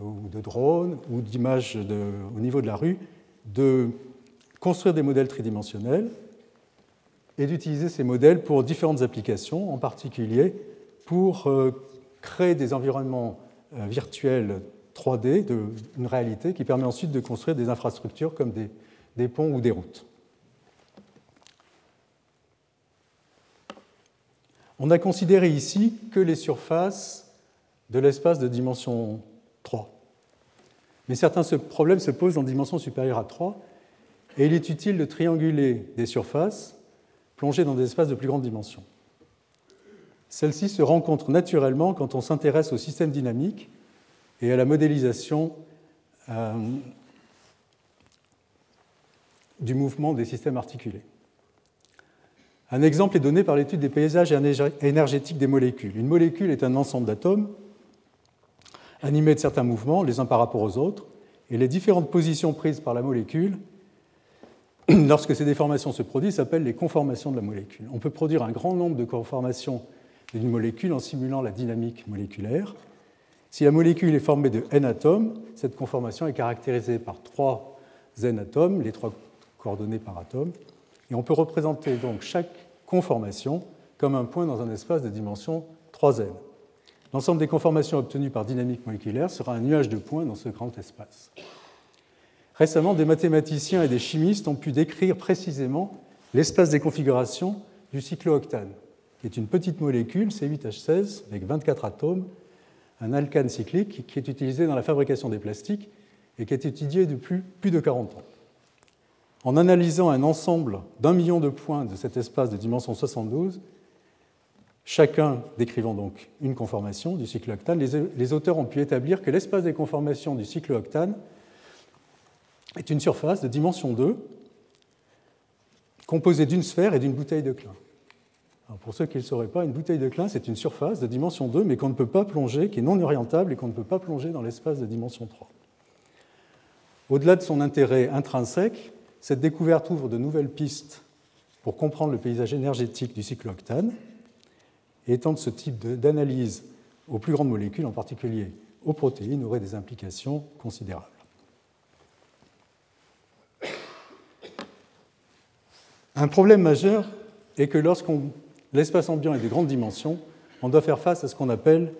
ou de drones ou d'images au niveau de la rue, de construire des modèles tridimensionnels et d'utiliser ces modèles pour différentes applications, en particulier pour euh, créer des environnements euh, virtuels trois D, de, une réalité qui permet ensuite de construire des infrastructures comme des, des ponts ou des routes. On a considéré ici que les surfaces de l'espace de dimension trois. Mais certains problèmes se posent en dimension supérieure à trois, et il est utile de trianguler des surfaces plongées dans des espaces de plus grande dimension. Celles-ci se rencontrent naturellement quand on s'intéresse au système dynamique et à la modélisation euh, du mouvement des systèmes articulés. Un exemple est donné par l'étude des paysages énergétiques des molécules. Une molécule est un ensemble d'atomes animés de certains mouvements, les uns par rapport aux autres, et les différentes positions prises par la molécule lorsque ces déformations se produisent, s'appellent les conformations de la molécule. On peut produire un grand nombre de conformations d'une molécule en simulant la dynamique moléculaire. Si la molécule est formée de n atomes, cette conformation est caractérisée par trois n atomes, les trois coordonnées par atome, et on peut représenter donc chaque conformation comme un point dans un espace de dimension trois n. L'ensemble des conformations obtenues par dynamique moléculaire sera un nuage de points dans ce grand espace. Récemment, des mathématiciens et des chimistes ont pu décrire précisément l'espace des configurations du cyclooctane, qui est une petite molécule, C huit H seize, avec vingt-quatre atomes, un alcane cyclique qui est utilisé dans la fabrication des plastiques et qui est étudié depuis plus de quarante ans. En analysant un ensemble d'un million de points de cet espace de dimension soixante-douze, chacun décrivant donc une conformation du cyclooctane, les auteurs ont pu établir que l'espace des conformations du cyclooctane est une surface de dimension deux composée d'une sphère et d'une bouteille de Klein. Alors pour ceux qui ne le sauraient pas, une bouteille de Klein, c'est une surface de dimension deux, mais qu'on ne peut pas plonger, qui est non orientable et qu'on ne peut pas plonger dans l'espace de dimension trois. Au-delà de son intérêt intrinsèque, cette découverte ouvre de nouvelles pistes pour comprendre le paysage énergétique du cyclooctane et étendre ce type d'analyse aux plus grandes molécules, en particulier aux protéines, aurait des implications considérables. Un problème majeur est que lorsqu'on l'espace ambiant est de grande dimension, on doit faire face à ce qu'on appelle,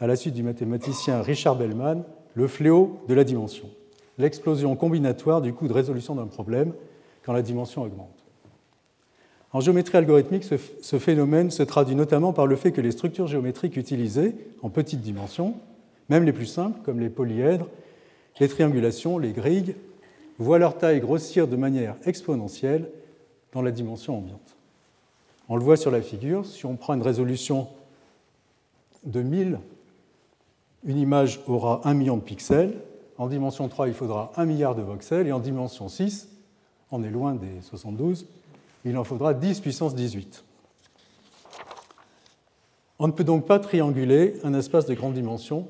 à la suite du mathématicien Richard Bellman, le fléau de la dimension, l'explosion combinatoire du coût de résolution d'un problème quand la dimension augmente. En géométrie algorithmique, ce phénomène se traduit notamment par le fait que les structures géométriques utilisées en petite dimension, même les plus simples, comme les polyèdres, les triangulations, les grilles, voient leur taille grossir de manière exponentielle dans la dimension ambiante. On le voit sur la figure, si on prend une résolution de mille, une image aura un million de pixels, en dimension trois, il faudra un milliard de voxels, et en dimension six, on est loin des soixante-douze, il en faudra dix puissance dix-huit. On ne peut donc pas trianguler un espace de grande dimension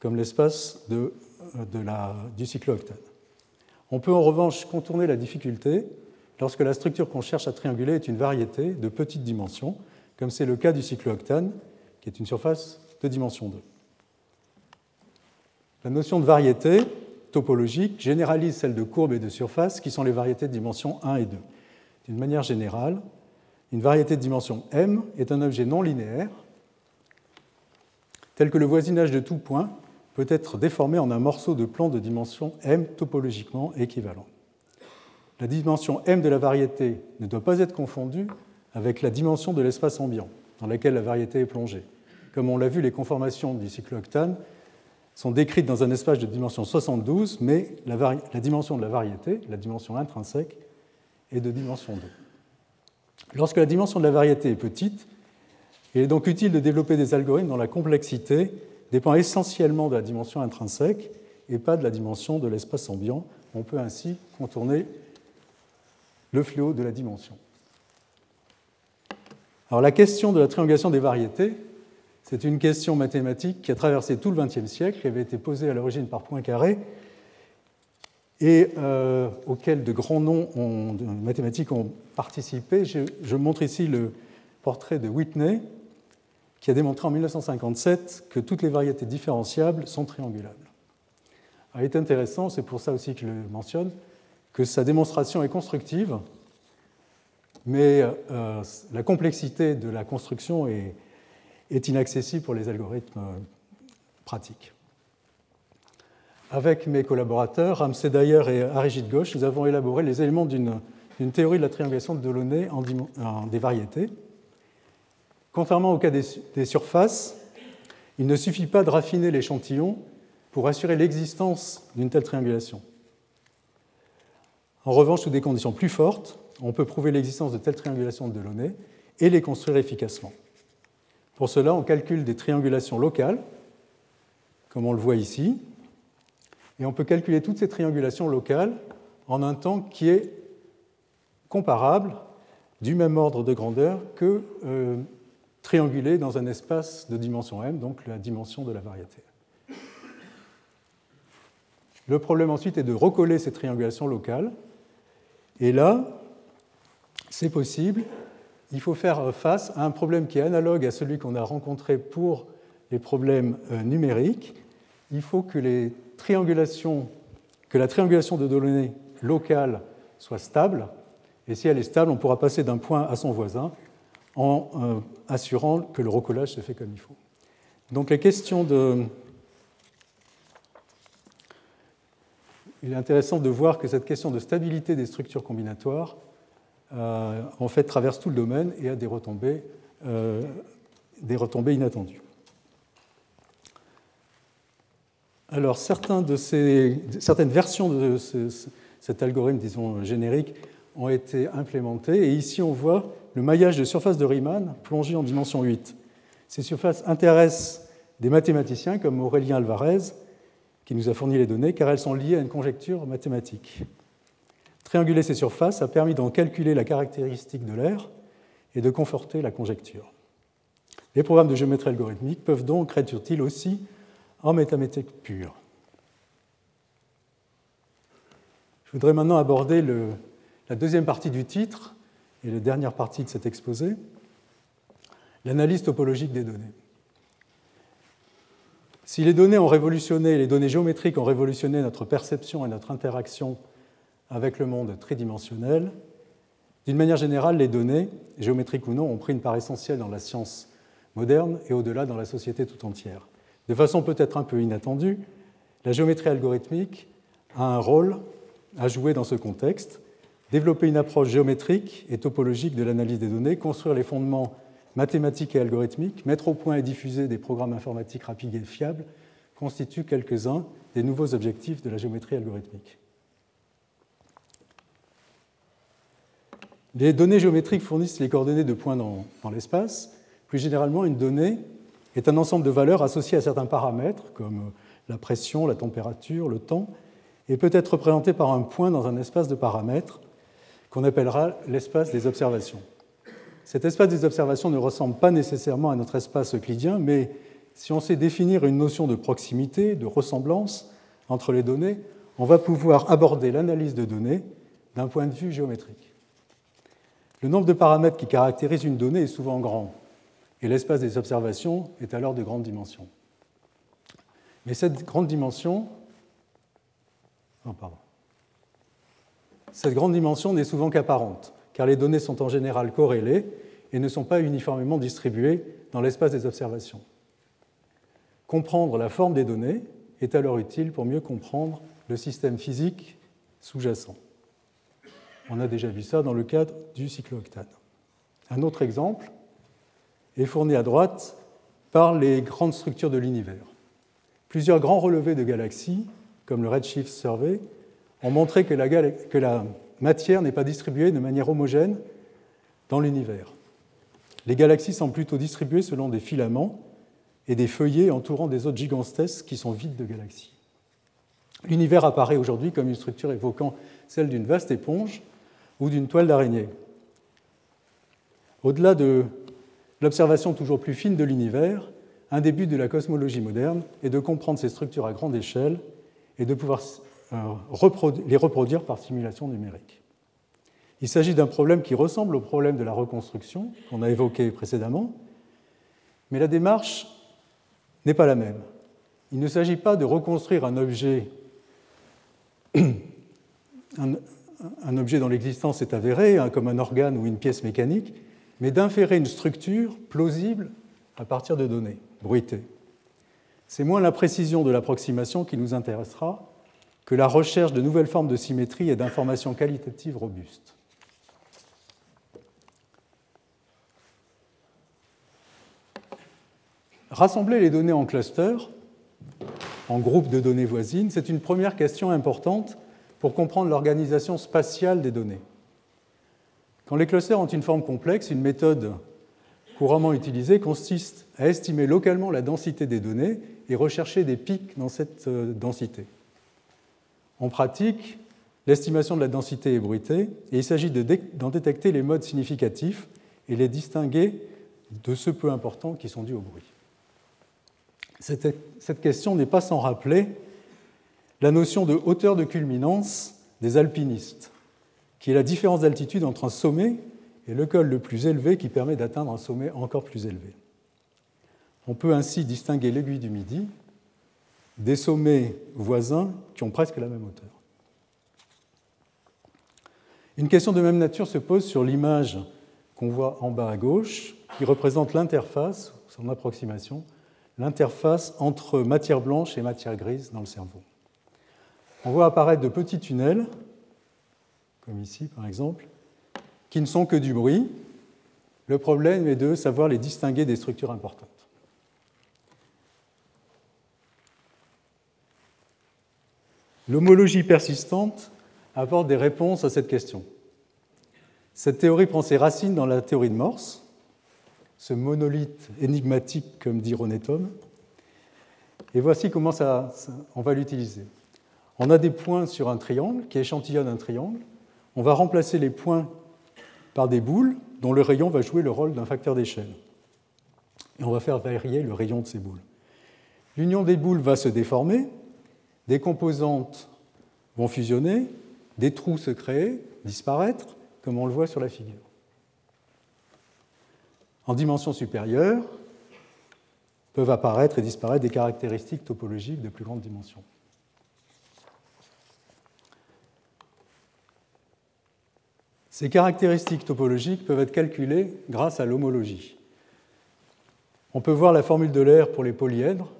comme l'espace de, de la, du cyclooctane. On peut en revanche contourner la difficulté lorsque la structure qu'on cherche à trianguler est une variété de petite dimension, comme c'est le cas du cyclooctane, qui est une surface de dimension deux. La notion de variété topologique généralise celle de courbe et de surface, qui sont les variétés de dimension un et deux. D'une manière générale, une variété de dimension m est un objet non linéaire, tel que le voisinage de tout point peut être déformé en un morceau de plan de dimension m topologiquement équivalent. La dimension m de la variété ne doit pas être confondue avec la dimension de l'espace ambiant dans laquelle la variété est plongée. Comme on l'a vu, les conformations du cyclooctane sont décrites dans un espace de dimension soixante-douze, mais la, vari... la dimension de la variété, la dimension intrinsèque, est de dimension deux. Lorsque la dimension de la variété est petite, il est donc utile de développer des algorithmes dont la complexité dépend essentiellement de la dimension intrinsèque et pas de la dimension de l'espace ambiant. On peut ainsi contourner le fléau de la dimension. Alors la question de la triangulation des variétés, c'est une question mathématique qui a traversé tout le vingtième siècle, qui avait été posée à l'origine par Poincaré et euh, auquel de grands noms ont, de mathématiques ont participé. Je, je montre ici le portrait de Whitney, qui a démontré en mille neuf cent cinquante-sept que toutes les variétés différenciables sont triangulables. Alors, il est intéressant, c'est pour ça aussi que je le mentionne, que sa démonstration est constructive, mais euh, la complexité de la construction est, est inaccessible pour les algorithmes euh, pratiques. Avec mes collaborateurs, Ramsey Dyer et Arigid Ghosh, nous avons élaboré les éléments d'une théorie de la triangulation de Delaunay en, en, des variétés. Contrairement au cas des, des surfaces, il ne suffit pas de raffiner l'échantillon pour assurer l'existence d'une telle triangulation. En revanche, sous des conditions plus fortes, on peut prouver l'existence de telles triangulations de Delaunay et les construire efficacement. Pour cela, on calcule des triangulations locales, comme on le voit ici, et on peut calculer toutes ces triangulations locales en un temps qui est comparable, du même ordre de grandeur, que euh, triangulé dans un espace de dimension m, donc la dimension de la variété. Le problème ensuite est de recoller ces triangulations locales Et là, c'est possible. Il faut faire face à un problème qui est analogue à celui qu'on a rencontré pour les problèmes numériques. Il faut que, les triangulations, que la triangulation de données locale soit stable. Et si elle est stable, on pourra passer d'un point à son voisin en euh, assurant que le recollage se fait comme il faut. Donc les questions de... Il est intéressant de voir que cette question de stabilité des structures combinatoires euh, en fait traverse tout le domaine et a des retombées, euh, des retombées inattendues. Alors certains de ces, certaines versions de ce, cet algorithme, disons, générique ont été implémentées. Et ici, on voit le maillage de surfaces de Riemann plongé en dimension huit. Ces surfaces intéressent des mathématiciens comme Aurélien Alvarez, qui nous a fourni les données, car elles sont liées à une conjecture mathématique. Trianguler ces surfaces a permis d'en calculer la caractéristique de l'aire et de conforter la conjecture. Les programmes de géométrie algorithmique peuvent donc être utiles aussi en mathématiques pures. Je voudrais maintenant aborder le, la deuxième partie du titre et la dernière partie de cet exposé, l'analyse topologique des données. Si les données ont révolutionné, les données géométriques ont révolutionné notre perception et notre interaction avec le monde tridimensionnel, d'une manière générale, les données, géométriques ou non, ont pris une part essentielle dans la science moderne et au-delà dans la société tout entière. De façon peut-être un peu inattendue, la géométrie algorithmique a un rôle à jouer dans ce contexte, développer une approche géométrique et topologique de l'analyse des données, construire les fondements mathématiques et algorithmiques, mettre au point et diffuser des programmes informatiques rapides et fiables constituent quelques-uns des nouveaux objectifs de la géométrie algorithmique. Les données géométriques fournissent les coordonnées de points dans, dans l'espace. Plus généralement, une donnée est un ensemble de valeurs associées à certains paramètres, comme la pression, la température, le temps, et peut être représentée par un point dans un espace de paramètres qu'on appellera l'espace des observations. Cet espace des observations ne ressemble pas nécessairement à notre espace euclidien, mais si on sait définir une notion de proximité, de ressemblance entre les données, on va pouvoir aborder l'analyse de données d'un point de vue géométrique. Le nombre de paramètres qui caractérisent une donnée est souvent grand, et l'espace des observations est alors de grande dimension. Mais cette grande dimension... Non, pardon. Cette grande dimension n'est souvent qu'apparente, car les données sont en général corrélées et ne sont pas uniformément distribuées dans l'espace des observations. Comprendre la forme des données est alors utile pour mieux comprendre le système physique sous-jacent. On a déjà vu ça dans le cadre du cyclooctane. Un autre exemple est fourni à droite par les grandes structures de l'univers. Plusieurs grands relevés de galaxies, comme le Redshift Survey, ont montré que la, que la matière n'est pas distribuée de manière homogène dans l'univers. Les galaxies sont plutôt distribuées selon des filaments et des feuillets entourant des autres gigantesques qui sont vides de galaxies. L'univers apparaît aujourd'hui comme une structure évoquant celle d'une vaste éponge ou d'une toile d'araignée. Au-delà de l'observation toujours plus fine de l'univers, un début de la cosmologie moderne est de comprendre ces structures à grande échelle et de pouvoir les reproduire par simulation numérique. Il s'agit d'un problème qui ressemble au problème de la reconstruction qu'on a évoqué précédemment, mais la démarche n'est pas la même. Il ne s'agit pas de reconstruire un objet, un, un objet dont l'existence est avérée, comme un organe ou une pièce mécanique, mais d'inférer une structure plausible à partir de données bruitées. C'est moins la précision de l'approximation qui nous intéressera que la recherche de nouvelles formes de symétrie et d'informations qualitatives robustes. Rassembler les données en clusters, en groupes de données voisines, c'est une première question importante pour comprendre l'organisation spatiale des données. Quand les clusters ont une forme complexe, une méthode couramment utilisée consiste à estimer localement la densité des données et rechercher des pics dans cette densité. En pratique, l'estimation de la densité est bruitée et il s'agit d'en détecter les modes significatifs et les distinguer de ceux peu importants qui sont dus au bruit. Cette, cette question n'est pas sans rappeler la notion de hauteur de culminance des alpinistes, qui est la différence d'altitude entre un sommet et le col le plus élevé qui permet d'atteindre un sommet encore plus élevé. On peut ainsi distinguer l'aiguille du Midi des sommets voisins qui ont presque la même hauteur. Une question de même nature se pose sur l'image qu'on voit en bas à gauche, qui représente l'interface, son approximation, l'interface entre matière blanche et matière grise dans le cerveau. On voit apparaître de petits tunnels, comme ici par exemple, qui ne sont que du bruit. Le problème est de savoir les distinguer des structures importantes. L'homologie persistante apporte des réponses à cette question. Cette théorie prend ses racines dans la théorie de Morse, ce monolithe énigmatique, comme dit Ronetom. Et voici comment ça, ça, on va l'utiliser. On a des points sur un triangle qui échantillonne un triangle. On va remplacer les points par des boules dont le rayon va jouer le rôle d'un facteur d'échelle. Et on va faire varier le rayon de ces boules. L'union des boules va se déformer, des composantes vont fusionner, des trous se créer, disparaître, comme on le voit sur la figure. En dimension supérieure, peuvent apparaître et disparaître des caractéristiques topologiques de plus grande dimension. Ces caractéristiques topologiques peuvent être calculées grâce à l'homologie. On peut voir la formule de l'air pour les polyèdres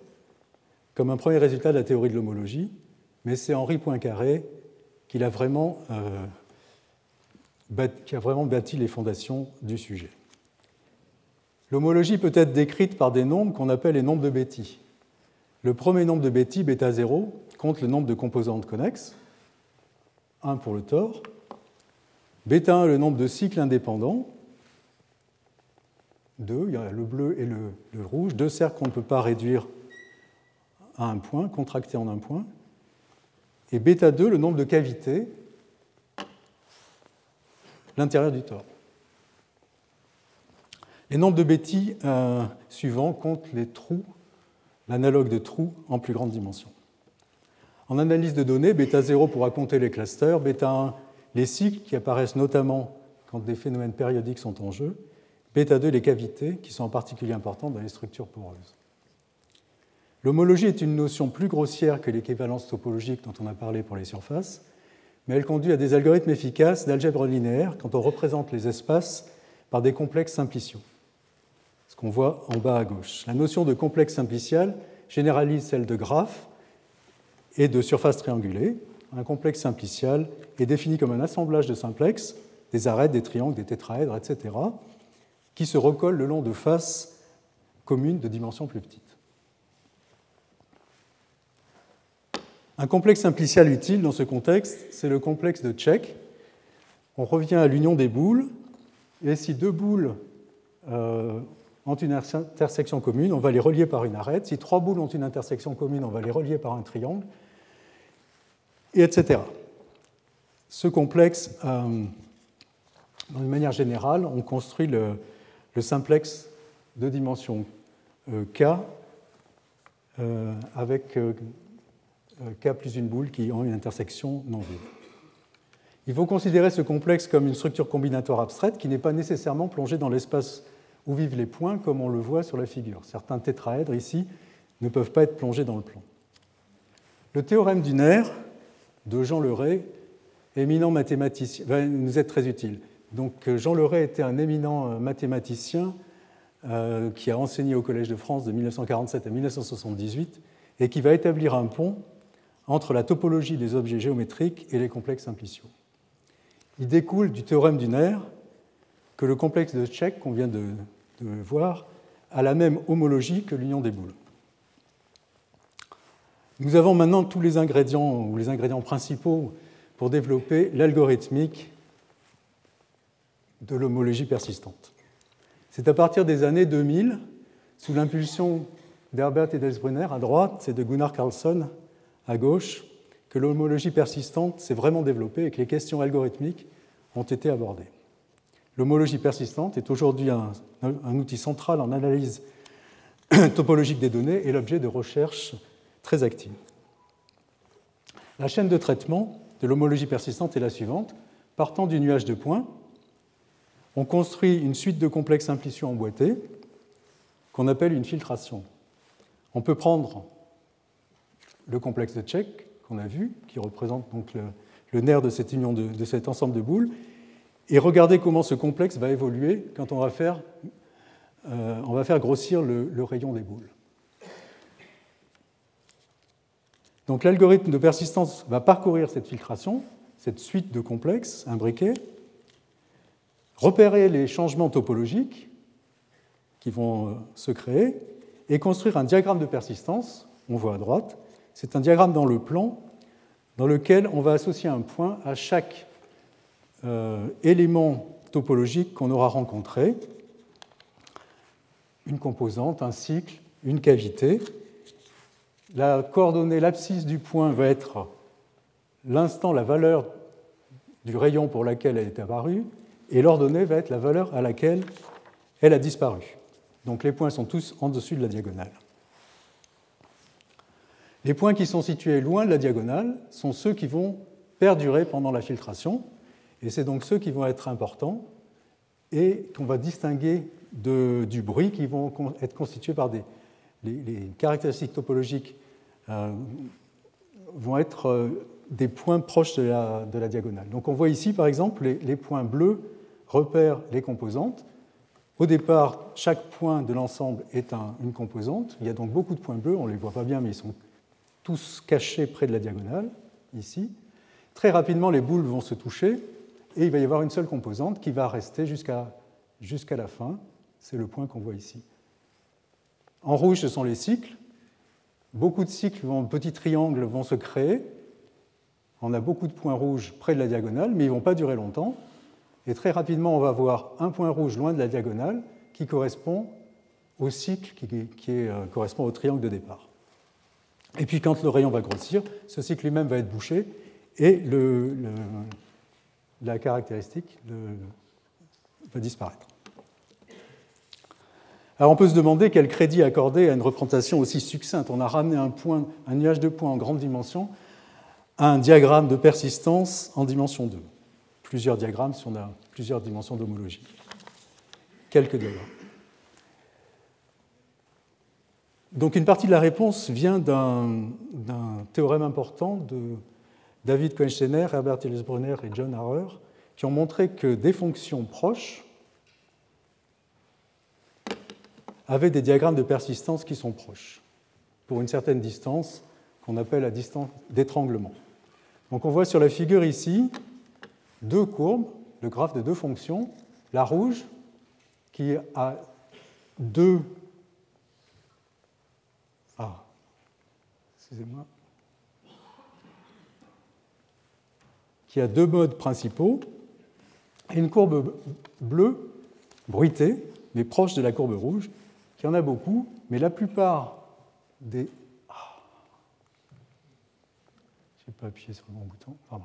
comme un premier résultat de la théorie de l'homologie, mais c'est Henri Poincaré qui a vraiment, euh, bâti, qui a vraiment bâti les fondations du sujet. L'homologie peut être décrite par des nombres qu'on appelle les nombres de Betti. Le premier nombre de Betti, bêta zéro, compte le nombre de composantes connexes, un pour le tore. Bêta un, le nombre de cycles indépendants, deux, il y a le bleu et le, le rouge, deux cercles qu'on ne peut pas réduire à un point, contractés en un point. Et bêta deux, le nombre de cavités, l'intérieur du tore. Les nombres de Betti euh, suivants comptent les trous, l'analogue de trous en plus grande dimension. En analyse de données, bêta zéro pourra compter les clusters, bêta un les cycles qui apparaissent notamment quand des phénomènes périodiques sont en jeu, bêta deux les cavités qui sont en particulier importantes dans les structures poreuses. L'homologie est une notion plus grossière que l'équivalence topologique dont on a parlé pour les surfaces, mais elle conduit à des algorithmes efficaces d'algèbre linéaire quand on représente les espaces par des complexes simpliciaux. Ce qu'on voit en bas à gauche. La notion de complexe simplicial généralise celle de graphe et de surface triangulée. Un complexe simplicial est défini comme un assemblage de simplexes, des arêtes, des triangles, des tétraèdres, et cetera, qui se recollent le long de faces communes de dimensions plus petites. Un complexe simplicial utile dans ce contexte, c'est le complexe de Cech. On revient à l'union des boules, et si deux boules euh, ont une intersection commune, on va les relier par une arête. Si trois boules ont une intersection commune, on va les relier par un triangle, et etc. Ce complexe, euh, d'une manière générale, on construit le, le simplex de dimension euh, K euh, avec euh, K plus une boule qui ont une intersection non vide. Il faut considérer ce complexe comme une structure combinatoire abstraite qui n'est pas nécessairement plongée dans l'espace où vivent les points, comme on le voit sur la figure. Certains tétraèdres, ici, ne peuvent pas être plongés dans le plan. Le théorème du nerf de Jean Leray, éminent mathématicien, va nous être très utile. Donc, Jean Leray était un éminent mathématicien euh, qui a enseigné au Collège de France de mille neuf cent quarante-sept à mille neuf cent soixante-dix-huit et qui va établir un pont entre la topologie des objets géométriques et les complexes simpliciaux. Il découle du théorème du nerf que le complexe de Cech, qu'on vient de, de voir, a la même homologie que l'union des boules. Nous avons maintenant tous les ingrédients ou les ingrédients principaux pour développer l'algorithmique de l'homologie persistante. C'est à partir des années deux mille, sous l'impulsion d'Herbert et d'Elsbrunner à droite et de Gunnar Carlsson à gauche, que l'homologie persistante s'est vraiment développée et que les questions algorithmiques ont été abordées. L'homologie persistante est aujourd'hui un, un outil central en analyse topologique des données et l'objet de recherches très actives. La chaîne de traitement de l'homologie persistante est la suivante. Partant du nuage de points, on construit une suite de complexes implicites emboîtés qu'on appelle une filtration. On peut prendre le complexe de Cech qu'on a vu, qui représente donc le, le nerf de cette union de, de cet ensemble de boules, et regarder comment ce complexe va évoluer quand on va faire, euh, on va faire grossir le, le rayon des boules. Donc l'algorithme de persistance va parcourir cette filtration, cette suite de complexes imbriqués, repérer les changements topologiques qui vont se créer et construire un diagramme de persistance, on voit à droite. C'est un diagramme dans le plan dans lequel on va associer un point à chaque euh, élément topologique qu'on aura rencontré, une composante, un cycle, une cavité. La coordonnée, l'abscisse du point va être l'instant, la valeur du rayon pour laquelle elle est apparue, et l'ordonnée va être la valeur à laquelle elle a disparu. Donc les points sont tous en dessus de la diagonale. Les points qui sont situés loin de la diagonale sont ceux qui vont perdurer pendant la filtration, et c'est donc ceux qui vont être importants et qu'on va distinguer de, du bruit, qui vont être constitués par des... Les, les caractéristiques topologiques euh, vont être euh, des points proches de la, de la diagonale. Donc on voit ici, par exemple, les, les points bleus repèrent les composantes. Au départ, chaque point de l'ensemble est un, une composante. Il y a donc beaucoup de points bleus, on ne les voit pas bien, mais ils sont tous cachés près de la diagonale, ici. Très rapidement, les boules vont se toucher et il va y avoir une seule composante qui va rester jusqu'à jusqu'à la fin. C'est le point qu'on voit ici. En rouge, ce sont les cycles. Beaucoup de cycles, en petits triangles, vont se créer. On a beaucoup de points rouges près de la diagonale, mais ils ne vont pas durer longtemps. Et très rapidement, on va voir un point rouge loin de la diagonale qui correspond au cycle qui, qui est, euh, correspond au triangle de départ. Et puis, quand le rayon va grossir, ce cycle lui-même va être bouché et le, le, la caractéristique le, va disparaître. Alors on peut se demander quel crédit accorder à une représentation aussi succincte. On a ramené un, point, un nuage de points en grande dimension à un diagramme de persistance en dimension deux. Plusieurs diagrammes si on a plusieurs dimensions d'homologie. Quelques diagrammes. Donc une partie de la réponse vient d'un théorème important de David Koenstener, Herbert Hillesbronner et John Harrer, qui ont montré que des fonctions proches avec des diagrammes de persistance qui sont proches, pour une certaine distance qu'on appelle la distance d'étranglement. Donc on voit sur la figure ici deux courbes, le graphe de deux fonctions, la rouge qui a deux... Ah, excusez-moi. Qui a deux modes principaux, et une courbe bleue, bruitée, mais proche de la courbe rouge, il y en a beaucoup, mais la plupart des... Ah. J'ai pas appuyé sur le bon bouton, pardon.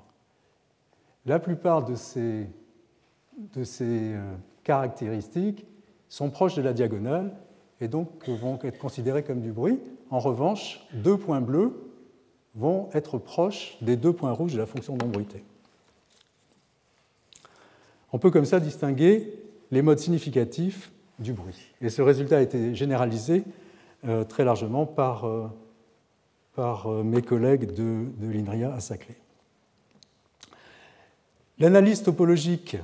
La plupart de ces, de ces euh, caractéristiques sont proches de la diagonale et donc vont être considérées comme du bruit. En revanche, deux points bleus vont être proches des deux points rouges de la fonction non bruitée. On peut comme ça distinguer les modes significatifs du bruit. Et ce résultat a été généralisé euh, très largement par, euh, par euh, mes collègues de, de l'INRIA à Soclay. L'analyse topologique